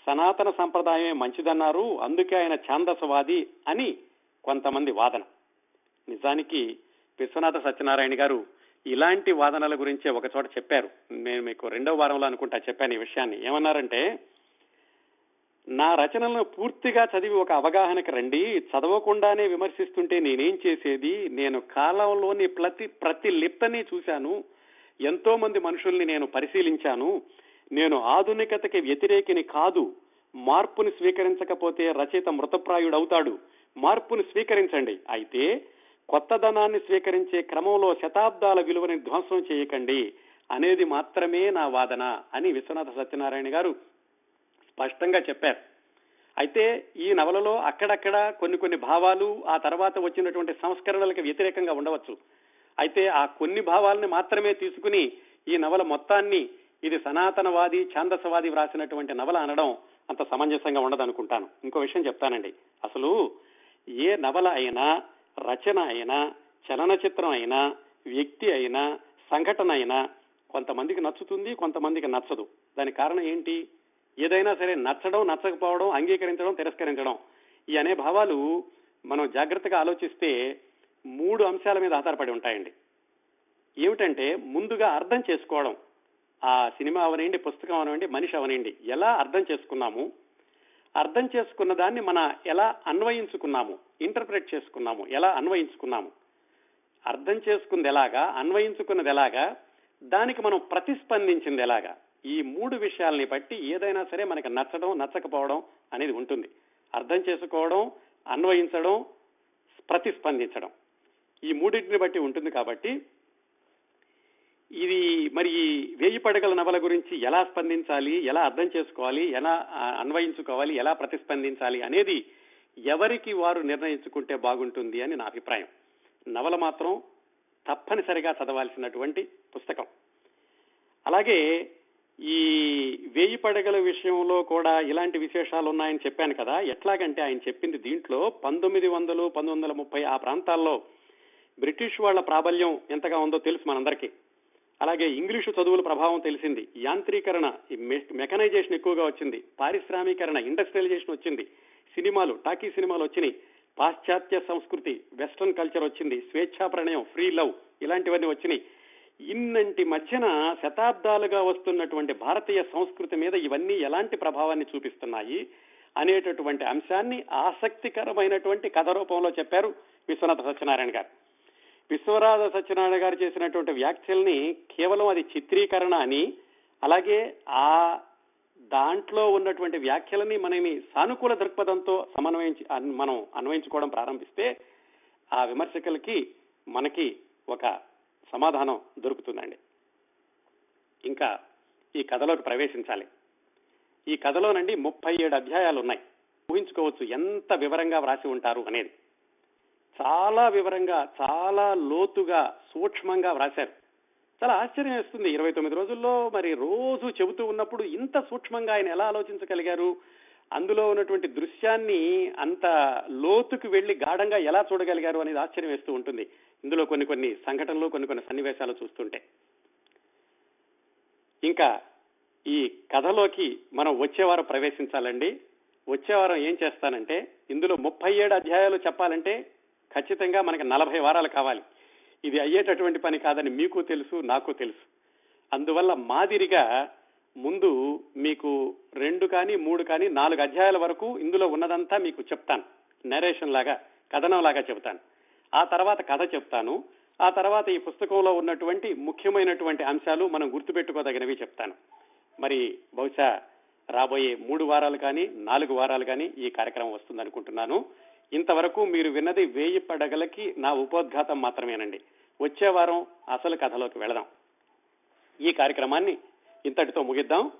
సనాతన సంప్రదాయమే మంచిదన్నారు, అందుకే ఆయన ఛాందసవాది అని కొంతమంది వాదన. నిజానికి విశ్వనాథ సత్యనారాయణ గారు ఇలాంటి వాదనల గురించే ఒకచోట చెప్పారు. నేను మీకు రెండో వారంలో అనుకుంటా చెప్పాను ఈ విషయాన్ని. ఏమన్నారంటే, నా రచనలను పూర్తిగా చదివి ఒక అవగాహనకు రండి, చదవకుండానే విమర్శిస్తుంటే నేనేం చేసేది? నేను కాలంలోని ప్రతి ప్రతి లిప్తని చూశాను, ఎంతో మంది మనుషుల్ని నేను పరిశీలించాను. నేను ఆధునికతకి వ్యతిరేకిని కాదు, మార్పుని స్వీకరించకపోతే రచయిత మృతప్రాయుడవుతాడు. మార్పుని స్వీకరించండి, అయితే కొత్తదనాన్ని స్వీకరించే క్రమంలో శతాబ్దాల విలువని ధ్వంసం చేయకండి అనేది మాత్రమే నా వాదన అని విశ్వనాథ సత్యనారాయణ గారు స్పష్టంగా చెప్పారు. అయితే ఈ నవలలో అక్కడక్కడ కొన్ని కొన్ని భావాలు ఆ తర్వాత వచ్చినటువంటి సంస్కరణలకు వ్యతిరేకంగా ఉండవచ్చు. అయితే ఆ కొన్ని భావాలని మాత్రమే తీసుకుని ఈ నవల మొత్తాన్ని ఇది సనాతనవాది, ఛాందసవాది వ్రాసినటువంటి నవల అనడం అంత సమంజసంగా ఉండదనుకుంటాను. ఇంకో విషయం చెప్తానండి. అసలు ఏ నవల అయినా, రచన అయినా, చలనచిత్రం అయినా, వ్యక్తి అయినా, సంఘటన అయినా కొంతమందికి నచ్చుతుంది, కొంతమందికి నచ్చదు. దానికి కారణం ఏంటి? ఏదైనా సరే నచ్చడం, నచ్చకపోవడం, అంగీకరించడం, తిరస్కరించడం, ఈ అనే భావాలు మనం జాగ్రత్తగా ఆలోచిస్తే మూడు అంశాల మీద ఆధారపడి ఉంటాయండి. ఏమిటంటే, ముందుగా అర్థం చేసుకోవడం. ఆ సినిమా అవనండి, పుస్తకం అవనండి, మనిషి అవనండి, ఎలా అర్థం చేసుకున్నాము, అర్థం చేసుకున్న దాన్ని మన ఎలా అన్వయించుకున్నాము, ఇంటర్ప్రెట్ చేసుకున్నాము, ఎలా అన్వయించుకున్నాము, అర్థం చేసుకుంది ఎలాగా, అన్వయించుకున్నది ఎలాగా, దానికి మనం ప్రతిస్పందించింది ఎలాగా, ఈ మూడు విషయాల్ని బట్టి ఏదైనా సరే మనకి నచ్చడం నచ్చకపోవడం అనేది ఉంటుంది. అర్థం చేసుకోవడం, అన్వయించడం, ప్రతిస్పందించడం, ఈ మూడింటిని బట్టి ఉంటుంది. కాబట్టి ఇది మరి ఈ వేయి పడగల నవల గురించి ఎలా స్పందించాలి, ఎలా అర్థం చేసుకోవాలి, ఎలా అన్వయించుకోవాలి, ఎలా ప్రతిస్పందించాలి అనేది ఎవరికి వారు నిర్ణయించుకుంటే బాగుంటుంది అని నా అభిప్రాయం. నవల మాత్రం తప్పనిసరిగా చదవాల్సినటువంటి పుస్తకం. అలాగే ఈ వేయి పడగల విషయంలో కూడా ఇలాంటి విశేషాలు ఉన్నాయని చెప్పాను కదా. ఎట్లాగంటే ఆయన చెప్పింది దీంట్లో పంతొమ్మిది వందలు పంతొమ్మిది వందల ముప్పై ఆ ప్రాంతాల్లో బ్రిటిష్ వాళ్ల ప్రాబల్యం ఎంతగా ఉందో తెలుసు మనందరికీ. అలాగే ఇంగ్లీషు చదువుల ప్రభావం తెలిసింది. యాంత్రీకరణ, మెకనైజేషన్ ఎక్కువగా వచ్చింది, పారిశ్రామికరణ, ఇండస్ట్రియలైజేషన్ వచ్చింది, సినిమాలు, టాకీ సినిమాలు వచ్చినాయి, పాశ్చాత్య సంస్కృతి, వెస్ట్రన్ కల్చర్ వచ్చింది, స్వేచ్ఛా ప్రణయం, ఫ్రీ లవ్, ఇలాంటివన్నీ వచ్చినాయి. ఇన్నంటి మధ్యన శతాబ్దాలుగా వస్తున్నటువంటి భారతీయ సంస్కృతి మీద ఇవన్నీ ఎలాంటి ప్రభావాన్ని చూపిస్తున్నాయి అనేటటువంటి అంశాన్ని ఆసక్తికరమైనటువంటి కథ రూపంలో చెప్పారు విశ్వనాథ సత్యనారాయణ గారు. విశ్వనాథ సత్యనారాయణ గారు చేసినటువంటి వ్యాఖ్యల్ని కేవలం అది చిత్రీకరణ అని, అలాగే ఆ దాంట్లో ఉన్నటువంటి వ్యాఖ్యలని మనని సానుకూల దృక్పథంతో సమన్వయించి మనం అన్వయించుకోవడం ప్రారంభిస్తే ఆ విమర్శకులకి మనకి ఒక సమాధానం దొరుకుతుందండి. ఇంకా ఈ కథలోకి ప్రవేశించాలి. ఈ కథలోనండి ముప్పై ఏడు అధ్యాయాలు ఉన్నాయి. ఊహించుకోవచ్చు ఎంత వివరంగా వ్రాసి ఉంటారు అనేది. చాలా వివరంగా, చాలా లోతుగా, సూక్ష్మంగా వ్రాశారు. చాలా ఆశ్చర్యం వేస్తుంది. ఇరవై తొమ్మిది రోజుల్లో మరి రోజు చెబుతూ ఉన్నప్పుడు ఇంత సూక్ష్మంగా ఆయన ఎలా ఆలోచించగలిగారు, అందులో ఉన్నటువంటి దృశ్యాన్ని అంత లోతుకు వెళ్లి గాఢంగా ఎలా చూడగలిగారు అనేది ఆశ్చర్యం వేస్తూ ఉంటుంది. ఇందులో కొన్ని కొన్ని సంఘటనలు, కొన్ని కొన్ని సన్నివేశాలు చూస్తుంటే. ఇంకా ఈ కథలోకి మనం వచ్చేవారం ప్రవేశించాలండి. వచ్చేవారం ఏం చేస్తానంటే, ఇందులో ముప్పై ఏడు అధ్యాయాలు చెప్పాలంటే ఖచ్చితంగా మనకి నలభై వారాలు కావాలి. ఇది అయ్యేటటువంటి పని కాదని మీకు తెలుసు, నాకు తెలుసు. అందువల్ల మాదిరిగా ముందు మీకు రెండు కానీ మూడు కానీ నాలుగు అధ్యాయాల వరకు ఇందులో ఉన్నదంతా మీకు చెప్తాను, నరేషన్ లాగా, కథనం లాగా చెప్తాను. ఆ తర్వాత కథ చెప్తాను. ఆ తర్వాత ఈ పుస్తకంలో ఉన్నటువంటి ముఖ్యమైనటువంటి అంశాలు మనం గుర్తుపెట్టుకోదగినవి చెప్తాను. మరి బహుశా రాబోయే మూడు వారాలు కానీ నాలుగు వారాలు కానీ ఈ కార్యక్రమం వస్తుందనుకుంటున్నాను. ఇంతవరకు మీరు విన్నది వేయి పడగలకి నా ఉపోద్ఘాతం మాత్రమేనండి. వచ్చే వారం అసలు కథలోకి వెళదాం. ఈ కార్యక్రమాన్ని ఇంతటితో ముగిద్దాం.